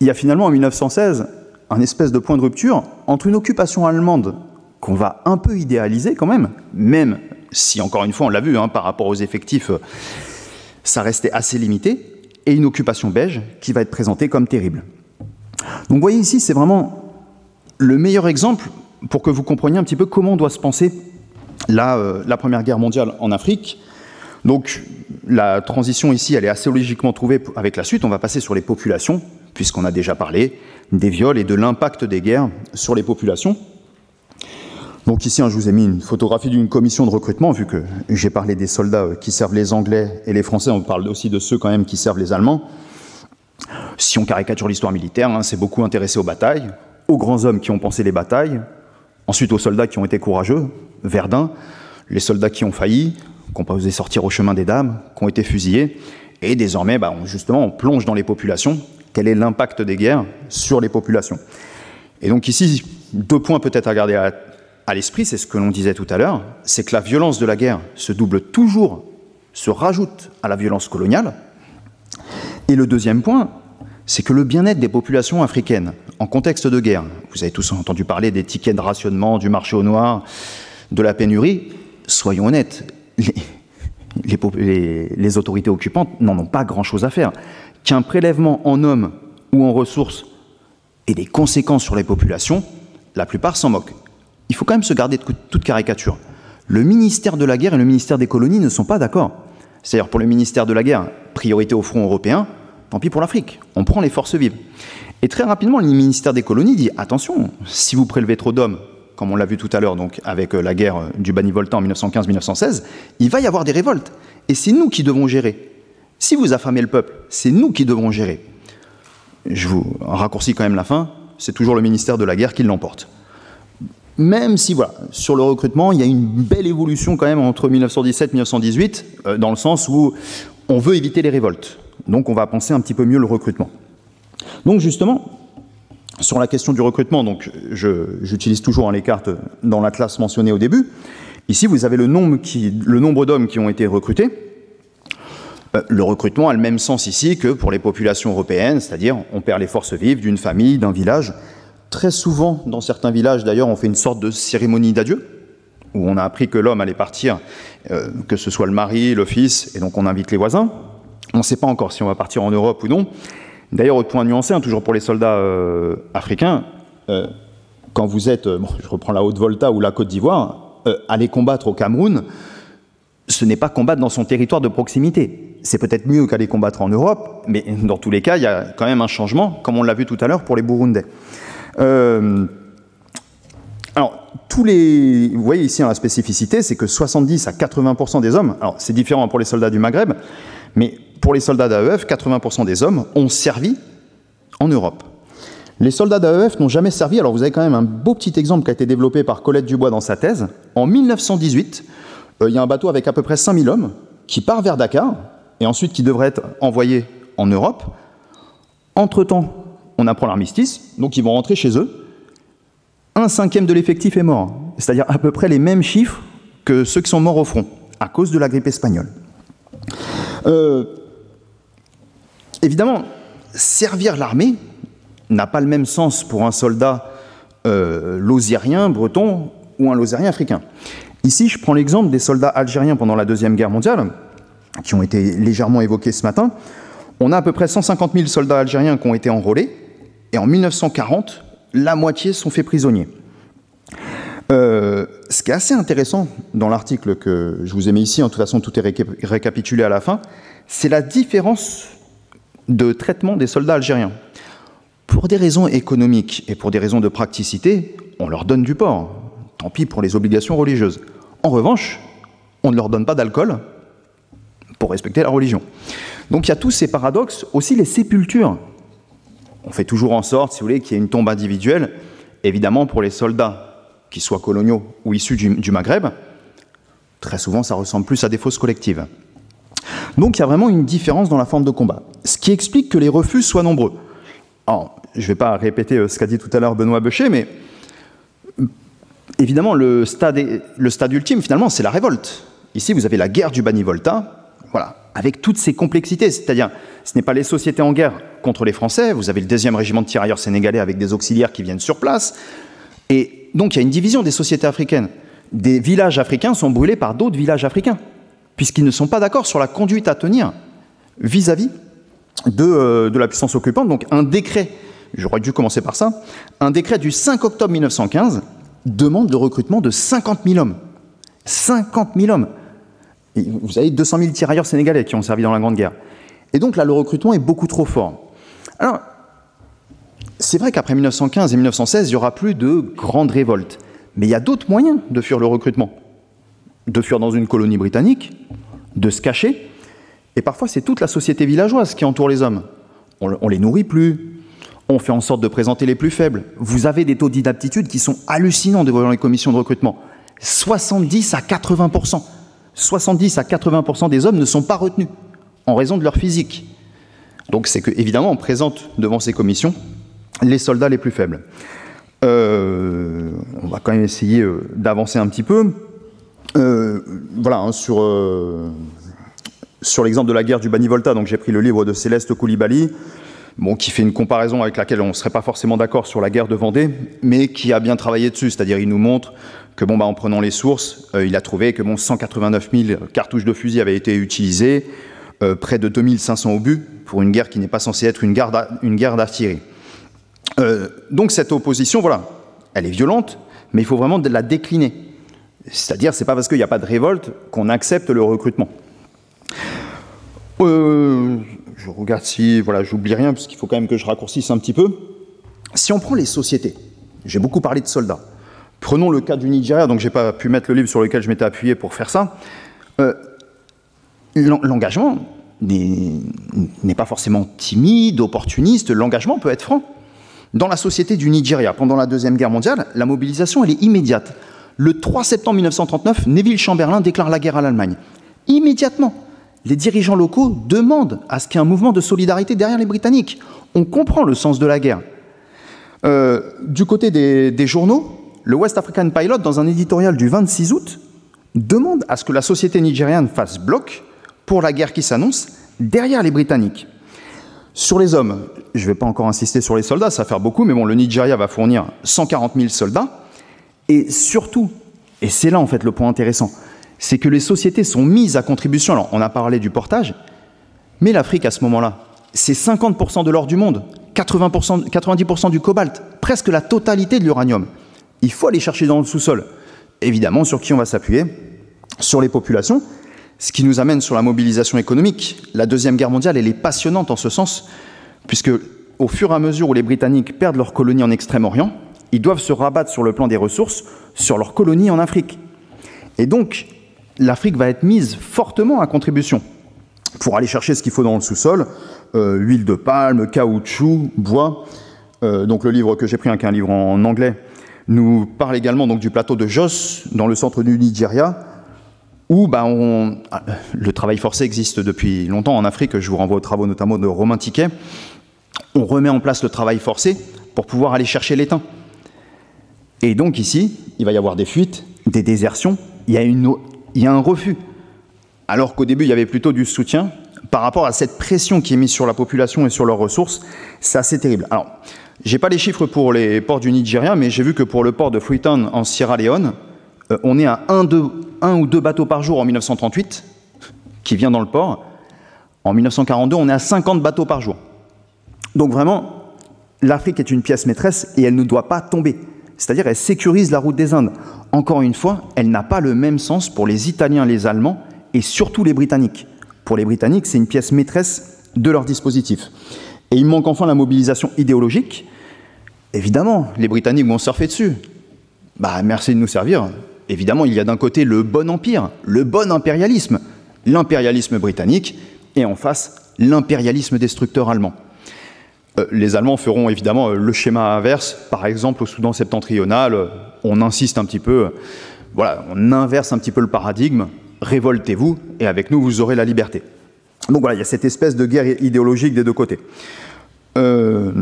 il y a finalement, en mille neuf cent seize, un espèce de point de rupture entre une occupation allemande qu'on va un peu idéaliser quand même, même si, encore une fois, on l'a vu, hein, par rapport aux effectifs, ça restait assez limité, et une occupation belge qui va être présentée comme terrible. Donc, vous voyez ici, c'est vraiment le meilleur exemple pour que vous compreniez un petit peu comment doit se penser la, euh, la Première Guerre mondiale en Afrique. Donc, la transition ici, elle est assez logiquement trouvée avec la suite. On va passer sur les populations, puisqu'on a déjà parlé des viols et de l'impact des guerres sur les populations. Donc ici, hein, je vous ai mis une photographie d'une commission de recrutement, vu que j'ai parlé des soldats qui servent les Anglais et les Français, on parle aussi de ceux quand même qui servent les Allemands. Si on caricature l'histoire militaire, hein, c'est beaucoup intéressé aux batailles, aux grands hommes qui ont pensé les batailles, ensuite aux soldats qui ont été courageux, Verdun, les soldats qui ont failli, qui n'ont pas osé sortir au chemin des dames, qui ont été fusillés, et désormais, bah, on, justement, on plonge dans les populations. Quel est l'impact des guerres sur les populations? Et donc ici, deux points peut-être à garder à, à l'esprit, c'est ce que l'on disait tout à l'heure, c'est que la violence de la guerre se double toujours, se rajoute à la violence coloniale. Et le deuxième point, c'est que le bien-être des populations africaines, en contexte de guerre, vous avez tous entendu parler des tickets de rationnement, du marché au noir, de la pénurie, soyons honnêtes, les, les, les, les autorités occupantes n'en ont pas grand-chose à faire. Qu'un prélèvement en hommes ou en ressources ait des conséquences sur les populations, la plupart s'en moquent. Il faut quand même se garder de toute caricature. Le ministère de la Guerre et le ministère des Colonies ne sont pas d'accord. C'est-à-dire pour le ministère de la Guerre, priorité au front européen, tant pis pour l'Afrique, on prend les forces vives. Et très rapidement, le ministère des Colonies dit « Attention, si vous prélevez trop d'hommes, comme on l'a vu tout à l'heure donc avec la guerre du Bani-Volta en mille neuf cent quinze mille neuf cent seize, il va y avoir des révoltes, et c'est nous qui devons gérer. Si vous affamez le peuple, c'est nous qui devrons gérer. » Je vous raccourcis quand même la fin, c'est toujours le ministère de la Guerre qui l'emporte. Même si, voilà, sur le recrutement, il y a une belle évolution quand même entre mille neuf cent dix-sept et mille neuf cent dix-huit, euh, dans le sens où on veut éviter les révoltes. Donc on va penser un petit peu mieux le recrutement. Donc justement, sur la question du recrutement, donc je, j'utilise toujours hein, les cartes dans l'atlas mentionné au début. Ici, vous avez le nombre, qui, le nombre d'hommes qui ont été recrutés. Le recrutement a le même sens ici que pour les populations européennes, c'est-à-dire on perd les forces vives d'une famille, d'un village. Très souvent, dans certains villages d'ailleurs, on fait une sorte de cérémonie d'adieu, où on a appris que l'homme allait partir, euh, que ce soit le mari, le fils, et donc on invite les voisins. On ne sait pas encore si on va partir en Europe ou non. D'ailleurs, autre point nuancé, hein, toujours pour les soldats euh, africains, euh, quand vous êtes, euh, bon, je reprends la Haute-Volta ou la Côte d'Ivoire, euh, allez combattre au Cameroun, ce n'est pas combattre dans son territoire de proximité. C'est peut-être mieux qu'aller combattre en Europe, mais dans tous les cas, il y a quand même un changement, comme on l'a vu tout à l'heure pour les Burundais. Euh, alors, tous les, vous voyez ici hein, la spécificité, c'est que soixante-dix à quatre-vingts pour cent des hommes, alors c'est différent pour les soldats du Maghreb, mais pour les soldats d'A E F, quatre-vingts pour cent des hommes ont servi en Europe. Les soldats d'A E F n'ont jamais servi, alors vous avez quand même un beau petit exemple qui a été développé par Colette Dubois dans sa thèse. En mille neuf cent dix-huit, euh, il y a un bateau avec à peu près cinq mille hommes qui part vers Dakar, et ensuite qui devraient être envoyés en Europe. Entre-temps, on apprend l'armistice, donc ils vont rentrer chez eux. Un cinquième de l'effectif est mort, c'est-à-dire à peu près les mêmes chiffres que ceux qui sont morts au front, à cause de la grippe espagnole. Euh, évidemment, servir l'armée n'a pas le même sens pour un soldat euh, lausérien, breton, ou un lausérien africain. Ici, je prends l'exemple des soldats algériens pendant la Deuxième Guerre mondiale, qui ont été légèrement évoqués ce matin. On a à peu près cent cinquante mille soldats algériens qui ont été enrôlés, et en mille neuf cent quarante, la moitié sont faits prisonniers. Euh, ce qui est assez intéressant dans l'article que je vous ai mis ici, en toute façon tout est ré- récapitulé à la fin, c'est la différence de traitement des soldats algériens. Pour des raisons économiques et pour des raisons de praticité, on leur donne du porc, tant pis pour les obligations religieuses. En revanche, on ne leur donne pas d'alcool, pour respecter la religion. Donc il y a tous ces paradoxes, aussi les sépultures. On fait toujours en sorte, si vous voulez, qu'il y ait une tombe individuelle. Évidemment, pour les soldats qu'ils soient coloniaux ou issus du, du Maghreb, très souvent ça ressemble plus à des fosses collectives. Donc il y a vraiment une différence dans la forme de combat, ce qui explique que les refus soient nombreux. Alors, je ne vais pas répéter ce qu'a dit tout à l'heure Benoît Beuchet, mais évidemment le stade, le stade ultime finalement c'est la révolte. Ici vous avez la guerre du Bani-Volta, voilà, avec toutes ses complexités, c'est-à-dire ce n'est pas les sociétés en guerre contre les Français, vous avez le deuxième régiment de tirailleurs sénégalais avec des auxiliaires qui viennent sur place, et donc il y a une division des sociétés africaines. Des villages africains sont brûlés par d'autres villages africains, puisqu'ils ne sont pas d'accord sur la conduite à tenir vis-à-vis de, euh, de la puissance occupante. Donc un décret, j'aurais dû commencer par ça, un décret du cinq octobre mille neuf cent quinze demande le recrutement de cinquante mille hommes. cinquante mille hommes. Et vous avez deux cent mille tirailleurs sénégalais qui ont servi dans la Grande Guerre. Et donc là, le recrutement est beaucoup trop fort. Alors, c'est vrai qu'après mille neuf cent quinze et mille neuf cent seize, il n'y aura plus de grandes révoltes. Mais il y a d'autres moyens de fuir le recrutement, de fuir dans une colonie britannique, de se cacher, et parfois c'est toute la société villageoise qui entoure les hommes. On, on les nourrit plus, on fait en sorte de présenter les plus faibles. Vous avez des taux d'inaptitude qui sont hallucinants devant les commissions de recrutement. soixante-dix à quatre-vingts pour cent. soixante-dix à quatre-vingts pour cent des hommes ne sont pas retenus en raison de leur physique. Donc c'est que évidemment on présente devant ces commissions les soldats les plus faibles. Euh, on va quand même essayer euh, d'avancer un petit peu. Euh, voilà, hein, sur, euh, sur l'exemple de la guerre du Bani-Volta, donc j'ai pris le livre de Céleste Coulibaly, bon, qui fait une comparaison avec laquelle on ne serait pas forcément d'accord sur la guerre de Vendée, mais qui a bien travaillé dessus, c'est-à-dire il nous montre que, bon, bah, en prenant les sources, euh, il a trouvé que bon, cent quatre-vingt-neuf mille cartouches de fusil avaient été utilisées, euh, près de deux mille cinq cents obus, pour une guerre qui n'est pas censée être une guerre d'artillerie. Euh, donc cette opposition, voilà, elle est violente, mais il faut vraiment la décliner. C'est-à-dire, c'est pas parce qu'il n'y a pas de révolte qu'on accepte le recrutement. Euh, je regarde si, voilà, j'oublie rien, parce qu'il faut quand même que je raccourcisse un petit peu. Si on prend les sociétés, j'ai beaucoup parlé de soldats. Prenons le cas du Nigeria, donc j'ai pas pu mettre le livre sur lequel je m'étais appuyé pour faire ça. Euh, l'engagement n'est, n'est pas forcément timide, opportuniste, l'engagement peut être franc. Dans la société du Nigeria, pendant la Deuxième Guerre mondiale, la mobilisation, elle est immédiate. Le trois septembre mille neuf cent trente-neuf, Neville Chamberlain déclare la guerre à l'Allemagne. Immédiatement, les dirigeants locaux demandent à ce qu'il y ait un mouvement de solidarité derrière les Britanniques. On comprend le sens de la guerre. Euh, du côté des, des journaux, le West African Pilot, dans un éditorial du vingt-six août, demande à ce que la société nigériane fasse bloc pour la guerre qui s'annonce derrière les Britanniques. Sur les hommes, je ne vais pas encore insister sur les soldats, ça va faire beaucoup, mais bon, le Nigeria va fournir cent quarante mille soldats. Et surtout, et c'est là en fait le point intéressant, c'est que les sociétés sont mises à contribution. Alors, on a parlé du portage, mais l'Afrique à ce moment-là, c'est cinquante pour cent de l'or du monde, quatre-vingts pour cent, quatre-vingt-dix pour cent du cobalt, presque la totalité de l'uranium. Il faut aller chercher dans le sous-sol. Évidemment, sur qui on va s'appuyer? Sur les populations. Ce qui nous amène sur la mobilisation économique. La Deuxième Guerre mondiale, elle est passionnante en ce sens, puisque au fur et à mesure où les Britanniques perdent leurs colonies en Extrême-Orient, ils doivent se rabattre sur le plan des ressources, sur leurs colonies en Afrique. Et donc, l'Afrique va être mise fortement à contribution pour aller chercher ce qu'il faut dans le sous-sol, euh, huile de palme, caoutchouc, bois. Euh, donc le livre que j'ai pris, hein, qui est un livre en anglais, nous parle également donc, du plateau de Jos, dans le centre du Nigeria, où bah, on, le travail forcé existe depuis longtemps en Afrique, je vous renvoie aux travaux notamment de Romain Tiquet, on remet en place le travail forcé pour pouvoir aller chercher l'étain. Et donc ici, il va y avoir des fuites, des désertions, il y a, une, il y a un refus. Alors qu'au début, il y avait plutôt du soutien par rapport à cette pression qui est mise sur la population et sur leurs ressources, c'est assez terrible. Alors, je n'ai pas les chiffres pour les ports du Nigeria, mais j'ai vu que pour le port de Freetown en Sierra Leone, on est à un, deux, un ou deux bateaux par jour en mille neuf cent trente-huit, qui vient dans le port. En mille neuf cent quarante-deux, on est à cinquante bateaux par jour. Donc vraiment, l'Afrique est une pièce maîtresse et elle ne doit pas tomber. C'est-à-dire, elle sécurise la route des Indes. Encore une fois, elle n'a pas le même sens pour les Italiens, les Allemands et surtout les Britanniques. Pour les Britanniques, c'est une pièce maîtresse de leur dispositif. Et il manque enfin la mobilisation idéologique. Évidemment, les Britanniques vont surfer dessus. Bah, merci de nous servir. Évidemment, il y a d'un côté le bon empire, le bon impérialisme, l'impérialisme britannique, et en face, l'impérialisme destructeur allemand. Euh, les Allemands feront évidemment euh, le schéma inverse, par exemple au Soudan septentrional, euh, on insiste un petit peu, euh, voilà, on inverse un petit peu le paradigme, révoltez-vous et avec nous vous aurez la liberté. Donc voilà, il y a cette espèce de guerre idéologique des deux côtés. Euh,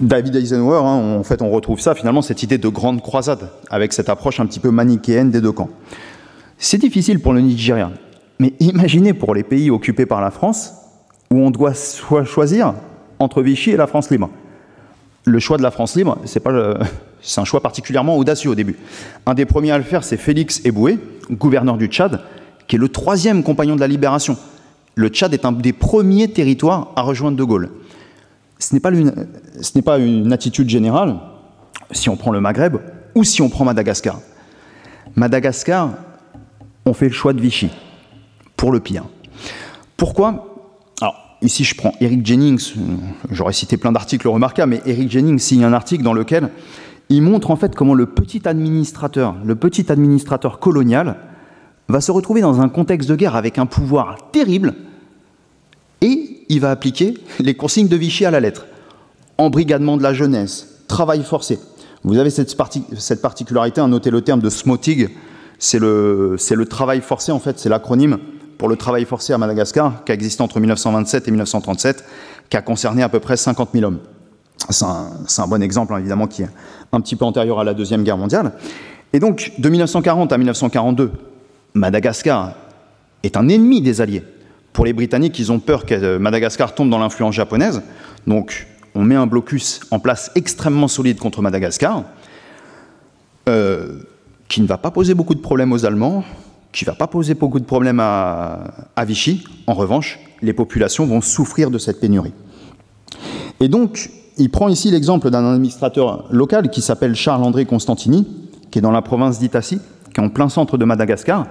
David Eisenhower, hein, en fait on retrouve ça finalement, cette idée de grande croisade, avec cette approche un petit peu manichéenne des deux camps. C'est difficile pour le Nigeria, mais imaginez pour les pays occupés par la France, où on doit soit choisir entre Vichy et la France libre. Le choix de la France libre, c'est pas le... c'est un choix particulièrement audacieux au début. Un des premiers à le faire, c'est Félix Eboué, gouverneur du Tchad, qui est le troisième compagnon de la libération. Le Tchad est un des premiers territoires à rejoindre De Gaulle. Ce n'est pas une, ce n'est pas une attitude générale si on prend le Maghreb ou si on prend Madagascar. Madagascar, on fait le choix de Vichy, pour le pire. Pourquoi ? Ici, je prends Eric Jennings, j'aurais cité plein d'articles remarquables, mais Eric Jennings signe un article dans lequel il montre en fait comment le petit administrateur, le petit administrateur colonial va se retrouver dans un contexte de guerre avec un pouvoir terrible et il va appliquer les consignes de Vichy à la lettre. Embrigadement de la jeunesse, travail forcé. Vous avez cette, parti- cette particularité, à noter le terme de SMOTIG, c'est le, c'est le travail forcé en fait, c'est l'acronyme pour le travail forcé à Madagascar, qui a existé entre mille neuf cent vingt-sept et mille neuf cent trente-sept, qui a concerné à peu près cinquante mille hommes. C'est un, c'est un bon exemple, évidemment, qui est un petit peu antérieur à la Deuxième Guerre mondiale. Et donc, de mille neuf cent quarante à mille neuf cent quarante-deux, Madagascar est un ennemi des Alliés. Pour les Britanniques, ils ont peur que Madagascar tombe dans l'influence japonaise. Donc, on met un blocus en place extrêmement solide contre Madagascar, euh, qui ne va pas poser beaucoup de problèmes aux Allemands, qui ne va pas poser beaucoup de problèmes à, à Vichy. En revanche, les populations vont souffrir de cette pénurie. Et donc, il prend ici l'exemple d'un administrateur local qui s'appelle Charles-André Constantini, qui est dans la province d'Itassi, qui est en plein centre de Madagascar,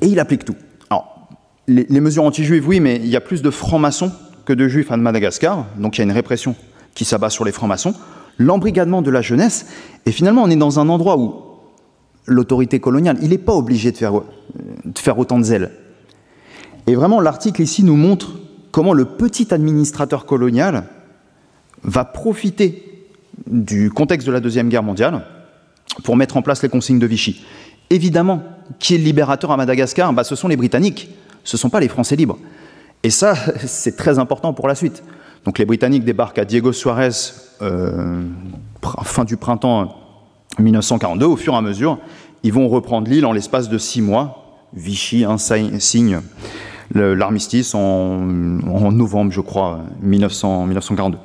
et il applique tout. Alors, les, les mesures anti-juives, oui, mais il y a plus de francs-maçons que de juifs à Madagascar, donc il y a une répression qui s'abat sur les francs-maçons, l'embrigadement de la jeunesse, et finalement, on est dans un endroit où l'autorité coloniale, il n'est pas obligé de faire, de faire autant de zèle. Et vraiment, l'article ici nous montre comment le petit administrateur colonial va profiter du contexte de la Deuxième Guerre mondiale pour mettre en place les consignes de Vichy. Évidemment, qui est le libérateur à Madagascar ? Bah, ce sont les Britanniques, ce ne sont pas les Français libres. Et ça, c'est très important pour la suite. Donc les Britanniques débarquent à Diego Suarez euh, fin du printemps mille neuf cent quarante-deux, au fur et à mesure, ils vont reprendre l'île en l'espace de six mois. Vichy hein, signe l'armistice en, en novembre, je crois, mille neuf cents, mille neuf cent quarante-deux.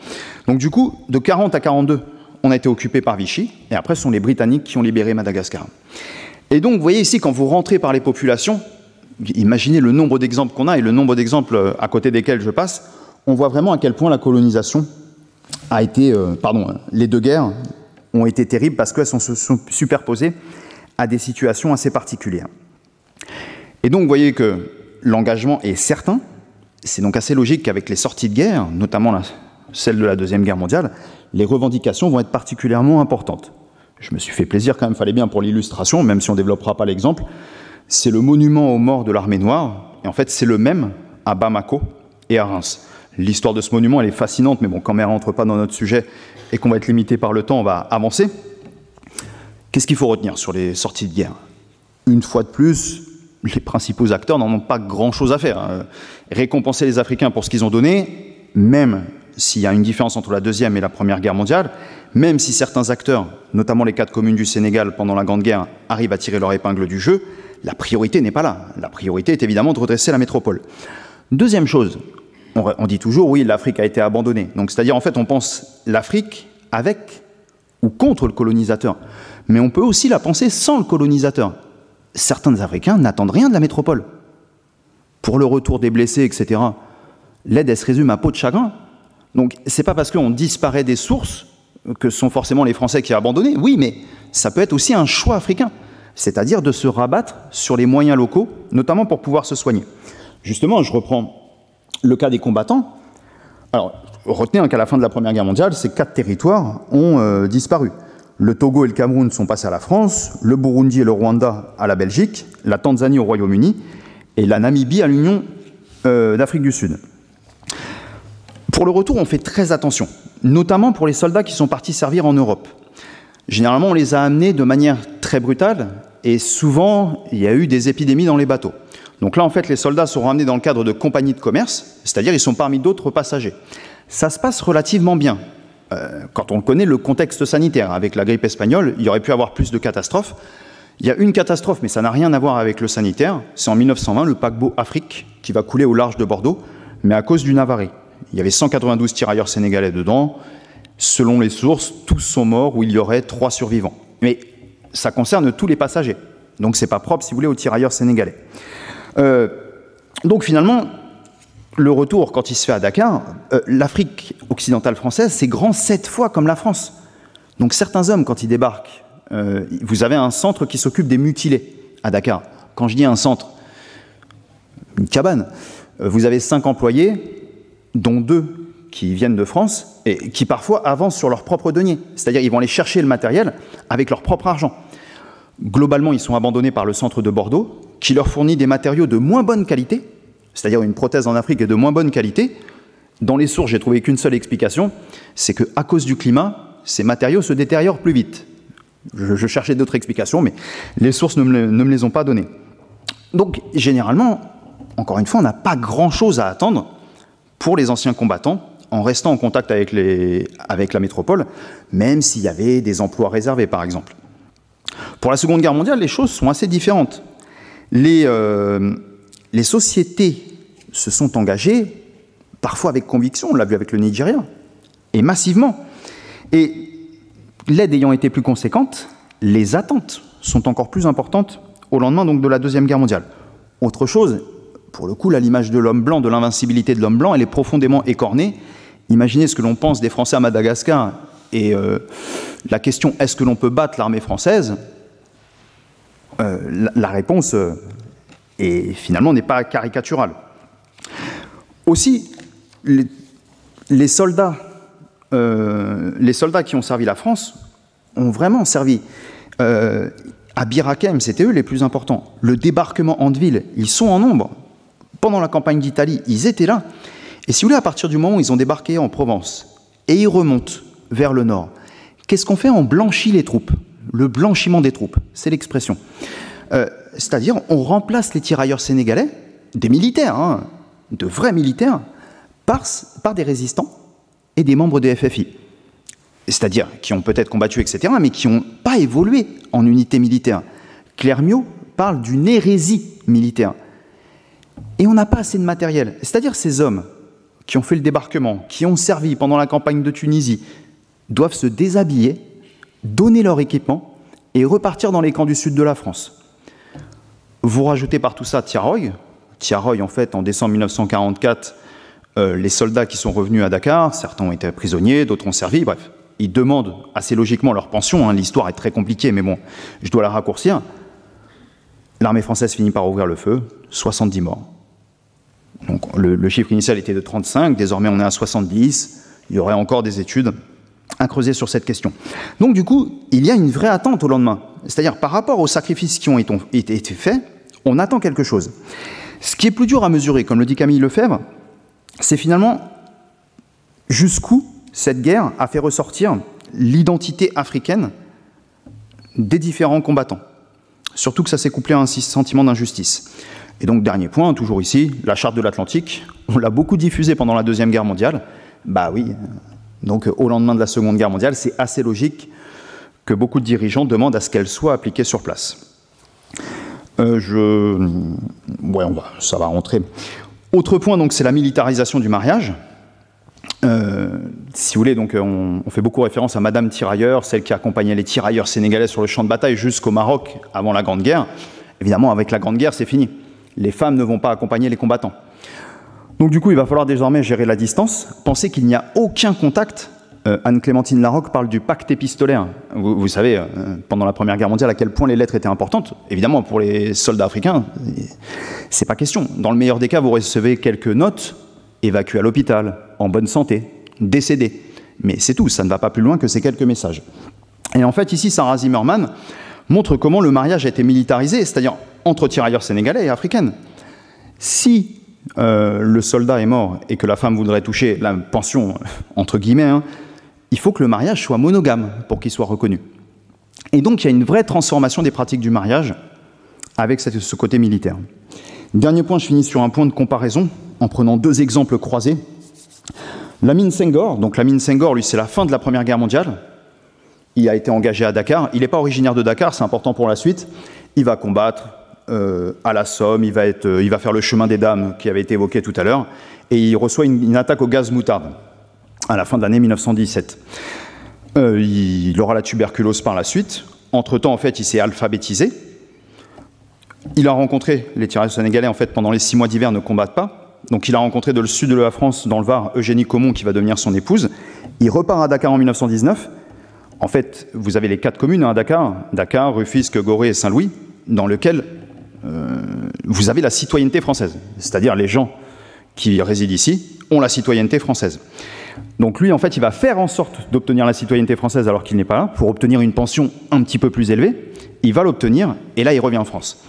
Donc du coup, de quarante à quarante-deux, on a été occupé par Vichy, et après, ce sont les Britanniques qui ont libéré Madagascar. Et donc, vous voyez ici, quand vous rentrez par les populations, imaginez le nombre d'exemples qu'on a et le nombre d'exemples à côté desquels je passe, on voit vraiment à quel point la colonisation a été... Euh, pardon, les deux guerres... ont été terribles parce qu'elles sont superposées à des situations assez particulières. Et donc, vous voyez que l'engagement est certain. C'est donc assez logique qu'avec les sorties de guerre, notamment la, celle de la Deuxième Guerre mondiale, les revendications vont être particulièrement importantes. Je me suis fait plaisir quand même, fallait bien pour l'illustration, même si on ne développera pas l'exemple. C'est le monument aux morts de l'armée noire. Et en fait, c'est le même à Bamako et à Reims. L'histoire de ce monument, elle est fascinante, mais bon, comme elle ne rentre pas dans notre sujet et qu'on va être limité par le temps, on va avancer. Qu'est-ce qu'il faut retenir sur les sorties de guerre ? Une fois de plus, les principaux acteurs n'en ont pas grand-chose à faire. Récompenser les Africains pour ce qu'ils ont donné, même s'il y a une différence entre la Deuxième et la Première Guerre mondiale, même si certains acteurs, notamment les quatre communes du Sénégal pendant la Grande Guerre, arrivent à tirer leur épingle du jeu, la priorité n'est pas là. La priorité est évidemment de redresser la métropole. Deuxième chose, on dit toujours, oui, l'Afrique a été abandonnée. Donc, c'est-à-dire, en fait, on pense l'Afrique avec ou contre le colonisateur. Mais on peut aussi la penser sans le colonisateur. Certains Africains n'attendent rien de la métropole. Pour le retour des blessés, et cetera, l'aide, elle se résume à peau de chagrin. Donc, c'est pas parce qu'on disparaît des sources que ce sont forcément les Français qui ont abandonné. Oui, mais ça peut être aussi un choix africain. C'est-à-dire de se rabattre sur les moyens locaux, notamment pour pouvoir se soigner. Justement, je reprends... le cas des combattants. Alors, retenez qu'à la fin de la Première Guerre mondiale, ces quatre territoires ont euh, disparu. Le Togo et le Cameroun sont passés à la France, le Burundi et le Rwanda à la Belgique, la Tanzanie au Royaume-Uni et la Namibie à l'Union euh, d'Afrique du Sud. Pour le retour, on fait très attention, notamment pour les soldats qui sont partis servir en Europe. Généralement, on les a amenés de manière très brutale et souvent, il y a eu des épidémies dans les bateaux. Donc là, en fait, les soldats sont ramenés dans le cadre de compagnies de commerce, c'est-à-dire ils sont parmi d'autres passagers. Ça se passe relativement bien. Euh, quand on connaît le contexte sanitaire, avec la grippe espagnole, il y aurait pu avoir plus de catastrophes. Il y a une catastrophe, mais ça n'a rien à voir avec le sanitaire. C'est en mille neuf cent vingt, le paquebot Afrique, qui va couler au large de Bordeaux, mais à cause d'une avarie. Il y avait cent quatre-vingt-douze tirailleurs sénégalais dedans. Selon les sources, tous sont morts ou il y aurait trois survivants. Mais ça concerne tous les passagers. Donc c'est pas propre, si vous voulez, aux tirailleurs sénégalais. Euh, donc finalement, le retour, quand il se fait à Dakar, euh, l'Afrique occidentale française, c'est grand sept fois comme la France. Donc certains hommes, quand ils débarquent, euh, vous avez un centre qui s'occupe des mutilés à Dakar. Quand je dis un centre, une cabane, euh, vous avez cinq employés, dont deux qui viennent de France, et qui parfois avancent sur leur propre denier. C'est-à-dire ils vont aller chercher le matériel avec leur propre argent. Globalement, ils sont abandonnés par le centre de Bordeaux, qui leur fournit des matériaux de moins bonne qualité, c'est-à-dire une prothèse en Afrique est de moins bonne qualité. Dans les sources, j'ai trouvé qu'une seule explication, c'est qu'à cause du climat, ces matériaux se détériorent plus vite. Je, je cherchais d'autres explications, mais les sources ne me, ne me les ont pas données. Donc, généralement, encore une fois, on n'a pas grand-chose à attendre pour les anciens combattants, en restant en contact avec, les, avec la métropole, même s'il y avait des emplois réservés, par exemple. Pour la Seconde Guerre mondiale, les choses sont assez différentes. Les, euh, les sociétés se sont engagées, parfois avec conviction, on l'a vu avec le Nigeria, et massivement. Et l'aide ayant été plus conséquente, les attentes sont encore plus importantes au lendemain donc, de la Deuxième Guerre mondiale. Autre chose, pour le coup, là, l'image de l'homme blanc, de l'invincibilité de l'homme blanc, elle est profondément écornée. Imaginez ce que l'on pense des Français à Madagascar et euh, la question « est-ce que l'on peut battre l'armée française ?» Euh, la, la réponse, euh, est, finalement, n'est pas caricaturale. Aussi, les, les, soldats, euh, les soldats qui ont servi la France ont vraiment servi. Euh, à Bir Hakeim, c'était eux les plus importants. Le débarquement Andeville, ils sont en nombre. Pendant la campagne d'Italie, ils étaient là. Et si vous voulez, à partir du moment où ils ont débarqué en Provence et ils remontent vers le nord, qu'est-ce qu'on fait? On blanchit les troupes. Le blanchiment des troupes, c'est l'expression. Euh, c'est-à-dire, on remplace les tirailleurs sénégalais, des militaires, hein, de vrais militaires, par, par des résistants et des membres de F F I. C'est-à-dire, qui ont peut-être combattu, et cetera, mais qui n'ont pas évolué en unité militaire. Clermiaux parle d'une hérésie militaire. Et on n'a pas assez de matériel. C'est-à-dire, ces hommes qui ont fait le débarquement, qui ont servi pendant la campagne de Tunisie, doivent se déshabiller, donner leur équipement et repartir dans les camps du sud de la France. Vous rajoutez par tout ça Thiaroye. Thiaroye, en fait, en décembre mille neuf cent quarante-quatre, euh, les soldats qui sont revenus à Dakar, certains ont été prisonniers, d'autres ont servi, bref, ils demandent assez logiquement leur pension, hein, l'histoire est très compliquée, mais bon, je dois la raccourcir. L'armée française finit par ouvrir le feu, soixante-dix morts. Donc le, le chiffre initial était de trente-cinq, désormais on est à soixante-dix, il y aurait encore des études à creuser sur cette question. Donc du coup, il y a une vraie attente au lendemain. C'est-à-dire, par rapport aux sacrifices qui ont été faits, on attend quelque chose. Ce qui est plus dur à mesurer, comme le dit Camille Lefebvre, c'est finalement jusqu'où cette guerre a fait ressortir l'identité africaine des différents combattants. Surtout que ça s'est couplé à un sentiment d'injustice. Et donc, dernier point, toujours ici, la charte de l'Atlantique, on l'a beaucoup diffusée pendant la Deuxième Guerre mondiale. Bah oui. Donc, au lendemain de la Seconde Guerre mondiale, c'est assez logique que beaucoup de dirigeants demandent à ce qu'elle soit appliquée sur place. Euh, je... Ouais, on va, ça va rentrer. Autre point, donc, c'est la militarisation du mariage. Euh, si vous voulez, donc, on, on fait beaucoup référence à Madame Tirailleur, celle qui accompagnait les tirailleurs sénégalais sur le champ de bataille jusqu'au Maroc avant la Grande Guerre. Évidemment, avec la Grande Guerre, c'est fini. Les femmes ne vont pas accompagner les combattants. Donc du coup, il va falloir désormais gérer la distance. Pensez qu'il n'y a aucun contact. Euh, Anne-Clémentine Larocque parle du pacte épistolaire. Vous, vous savez, euh, pendant la Première Guerre mondiale, à quel point les lettres étaient importantes. Évidemment, pour les soldats africains, c'est pas question. Dans le meilleur des cas, vous recevez quelques notes, évacué à l'hôpital, en bonne santé, décédé. Mais c'est tout, ça ne va pas plus loin que ces quelques messages. Et en fait, ici, Sarah Zimmerman montre comment le mariage a été militarisé, c'est-à-dire entre tirailleurs sénégalais et africaines. Si euh, le soldat est mort et que la femme voudrait toucher la pension, entre guillemets, hein, il faut que le mariage soit monogame pour qu'il soit reconnu. Et donc, il y a une vraie transformation des pratiques du mariage avec cette, ce côté militaire. Dernier point, je finis sur un point de comparaison en prenant deux exemples croisés. Lamine Senghor, donc Lamine Senghor, lui, c'est la fin de la Première Guerre mondiale. Il a été engagé à Dakar. Il n'est pas originaire de Dakar, c'est important pour la suite. Il va combattre euh, à la Somme, il va, être, euh, il va faire le chemin des dames qui avait été évoqué tout à l'heure, et il reçoit une, une attaque au gaz moutarde à la fin de l'année mille neuf cent dix-sept. Euh, il aura la tuberculose par la suite. Entre-temps, en fait, il s'est alphabétisé. Il a rencontré, les tirailleurs sénégalais, en fait, pendant les six mois d'hiver, ne combattent pas. Donc, il a rencontré de le sud de la France, dans le Var, Eugénie Comon, qui va devenir son épouse. Il repart à Dakar en mille neuf cent dix-neuf. En fait, vous avez les quatre communes hein, à Dakar, Dakar, Rufisque, Gorée et Saint-Louis, dans lequel euh, vous avez la citoyenneté française. C'est-à-dire, les gens qui résident ici ont la citoyenneté française. Donc lui, en fait, il va faire en sorte d'obtenir la citoyenneté française alors qu'il n'est pas là, pour obtenir une pension un petit peu plus élevée. Il va l'obtenir, et là, il revient en France.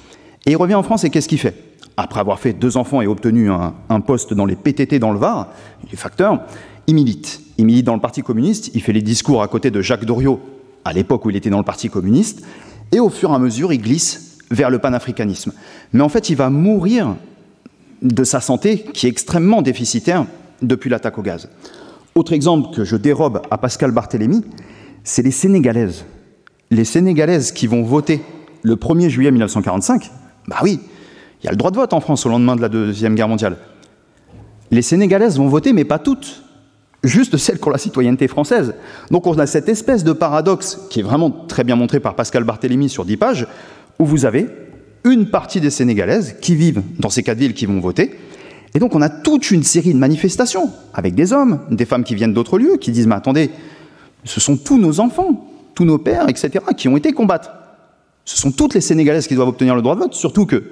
Et il revient en France, et qu'est-ce qu'il fait? Après avoir fait deux enfants et obtenu un, un poste dans les P T T dans le Var, il est facteur, il milite. Il milite dans le Parti communiste, il fait les discours à côté de Jacques Doriot, à l'époque où il était dans le Parti communiste, et au fur et à mesure, il glisse vers le panafricanisme. Mais en fait, il va mourir de sa santé, qui est extrêmement déficitaire depuis l'attaque au gaz. Autre exemple que je dérobe à Pascal Barthélémy, c'est les Sénégalaises. Les Sénégalaises qui vont voter le premier juillet mille neuf cent quarante-cinq, bah oui, il y a le droit de vote en France au lendemain de la Deuxième Guerre mondiale. Les Sénégalaises vont voter, mais pas toutes, juste celles qui ont la citoyenneté française. Donc on a cette espèce de paradoxe, qui est vraiment très bien montré par Pascal Barthélémy sur dix pages, où vous avez une partie des Sénégalaises qui vivent dans ces quatre villes qui vont voter. Et donc on a toute une série de manifestations avec des hommes, des femmes qui viennent d'autres lieux, qui disent « Mais attendez, ce sont tous nos enfants, tous nos pères, et cetera qui ont été combattre. Ce sont toutes les Sénégalaises qui doivent obtenir le droit de vote, surtout que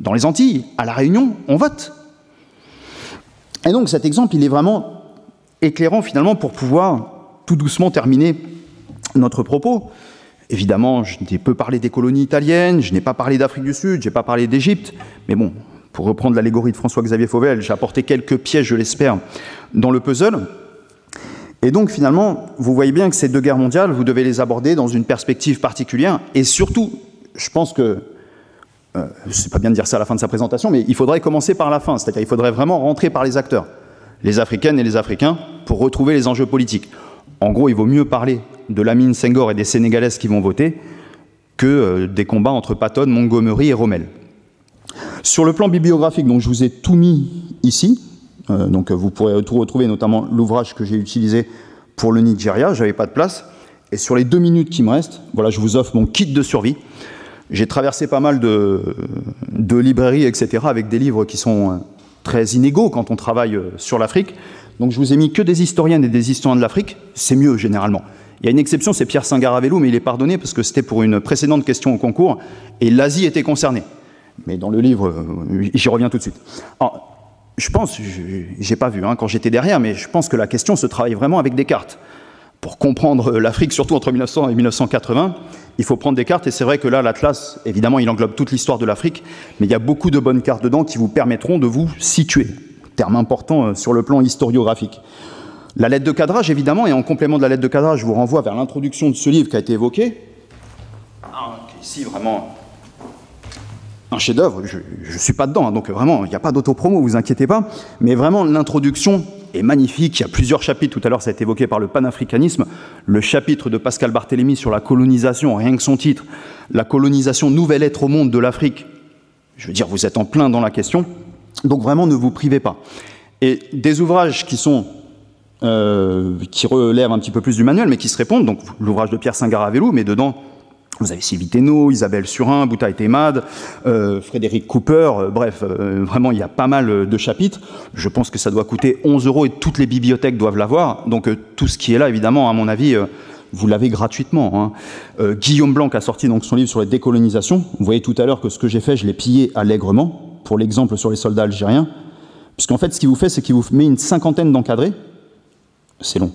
dans les Antilles, à La Réunion, on vote. » Et donc cet exemple, il est vraiment éclairant finalement pour pouvoir tout doucement terminer notre propos. Évidemment, je n'ai peu parlé des colonies italiennes, je n'ai pas parlé d'Afrique du Sud, je n'ai pas parlé d'Égypte, mais bon... Pour reprendre l'allégorie de François-Xavier Fauvel, j'ai apporté quelques pièces, je l'espère, dans le puzzle. Et donc, finalement, vous voyez bien que ces deux guerres mondiales, vous devez les aborder dans une perspective particulière. Et surtout, je pense que, euh, c'est pas bien de dire ça à la fin de sa présentation, mais il faudrait commencer par la fin. C'est-à-dire qu'il faudrait vraiment rentrer par les acteurs, les Africaines et les Africains, pour retrouver les enjeux politiques. En gros, il vaut mieux parler de Lamine Senghor et des Sénégalaises qui vont voter que euh, des combats entre Patton, Montgomery et Rommel. Sur le plan bibliographique, donc je vous ai tout mis ici, euh, donc vous pourrez tout retrouver, notamment l'ouvrage que j'ai utilisé pour le Nigeria, j'avais pas de place, et sur les deux minutes qui me restent, voilà, je vous offre mon kit de survie. J'ai traversé pas mal de, de librairies, et cetera, avec des livres qui sont très inégaux quand on travaille sur l'Afrique, donc je vous ai mis que des historiennes et des historiens de l'Afrique, c'est mieux généralement. Il y a une exception, c'est Pierre Singaravelou, mais il est pardonné parce que c'était pour une précédente question au concours, et l'Asie était concernée. Mais dans le livre, j'y reviens tout de suite. Alors, je pense, je n'ai pas vu hein, quand j'étais derrière, mais je pense que la question se travaille vraiment avec des cartes. Pour comprendre l'Afrique, surtout entre mille neuf cents et mille neuf cent quatre-vingts, il faut prendre des cartes. Et c'est vrai que là, l'Atlas, évidemment, il englobe toute l'histoire de l'Afrique, mais il y a beaucoup de bonnes cartes dedans qui vous permettront de vous situer. Terme important sur le plan historiographique. La lettre de cadrage, évidemment, et en complément de la lettre de cadrage, je vous renvoie vers l'introduction de ce livre qui a été évoqué. Ah, ici, vraiment... un chef-d'œuvre, je ne suis pas dedans, hein, donc vraiment, il n'y a pas d'autopromo, vous inquiétez pas, mais vraiment, l'introduction est magnifique, il y a plusieurs chapitres, tout à l'heure ça a été évoqué par le panafricanisme, le chapitre de Pascal Barthélémy sur la colonisation, rien que son titre, la colonisation nouvelle être au monde de l'Afrique, je veux dire, vous êtes en plein dans la question, donc vraiment, ne vous privez pas. Et des ouvrages qui sont, euh, qui relèvent un petit peu plus du manuel, mais qui se répondent, donc l'ouvrage de Pierre Singaravelou, mais dedans, vous avez Sylvie Thénault, Isabelle Surin, Bouta et Temad, euh, Frédéric Cooper, euh, bref, euh, vraiment il y a pas mal de chapitres. Je pense que ça doit coûter onze euros et toutes les bibliothèques doivent l'avoir. Donc euh, tout ce qui est là, évidemment, à mon avis, euh, vous l'avez gratuitement. Hein. Euh, Guillaume Blanc a sorti donc son livre sur les décolonisations. Vous voyez tout à l'heure que ce que j'ai fait, je l'ai pillé allègrement, pour l'exemple sur les soldats algériens. Puisqu'en fait, ce qu'il vous fait, c'est qu'il vous met une cinquantaine d'encadrés. C'est long.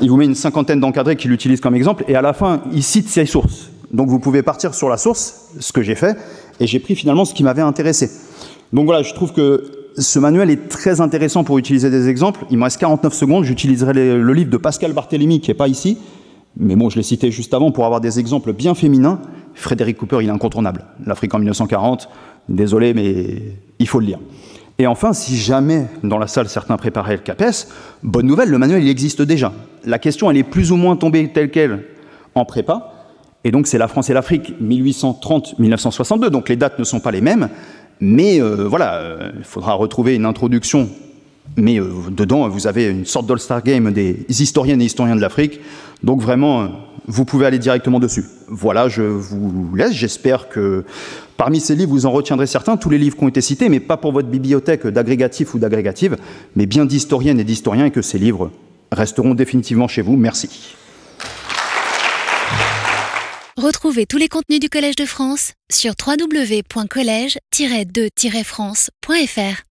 Il vous met une cinquantaine d'encadrés qui l'utilisent comme exemple et à la fin, il cite ses sources. Donc vous pouvez partir sur la source, ce que j'ai fait, et j'ai pris finalement ce qui m'avait intéressé. Donc voilà, je trouve que ce manuel est très intéressant pour utiliser des exemples. Il me reste quarante-neuf secondes, j'utiliserai le livre de Pascal Barthélémy qui n'est pas ici, mais bon, je l'ai cité juste avant pour avoir des exemples bien féminins. Frédéric Cooper, il est incontournable. L'Afrique en mille neuf cent quarante, désolé, mais il faut le lire. Et enfin, si jamais dans la salle certains préparaient le CAPES, bonne nouvelle, le manuel il existe déjà. La question elle est plus ou moins tombée telle qu'elle en prépa, et donc c'est la France et l'Afrique mille huit cent trente à mille neuf cent soixante-deux, donc les dates ne sont pas les mêmes, mais euh, voilà, il euh, faudra retrouver une introduction, mais euh, dedans vous avez une sorte d'All-Star Game des historiennes et historiens de l'Afrique, donc vraiment... Euh, vous pouvez aller directement dessus. Voilà, je vous laisse. J'espère que parmi ces livres, vous en retiendrez certains, tous les livres qui ont été cités, mais pas pour votre bibliothèque d'agrégatifs ou d'agrégatives, mais bien d'historiennes et d'historiens, et que ces livres resteront définitivement chez vous. Merci. Retrouvez tous les contenus du Collège de France sur w w w point collège tiret de tiret france point f r.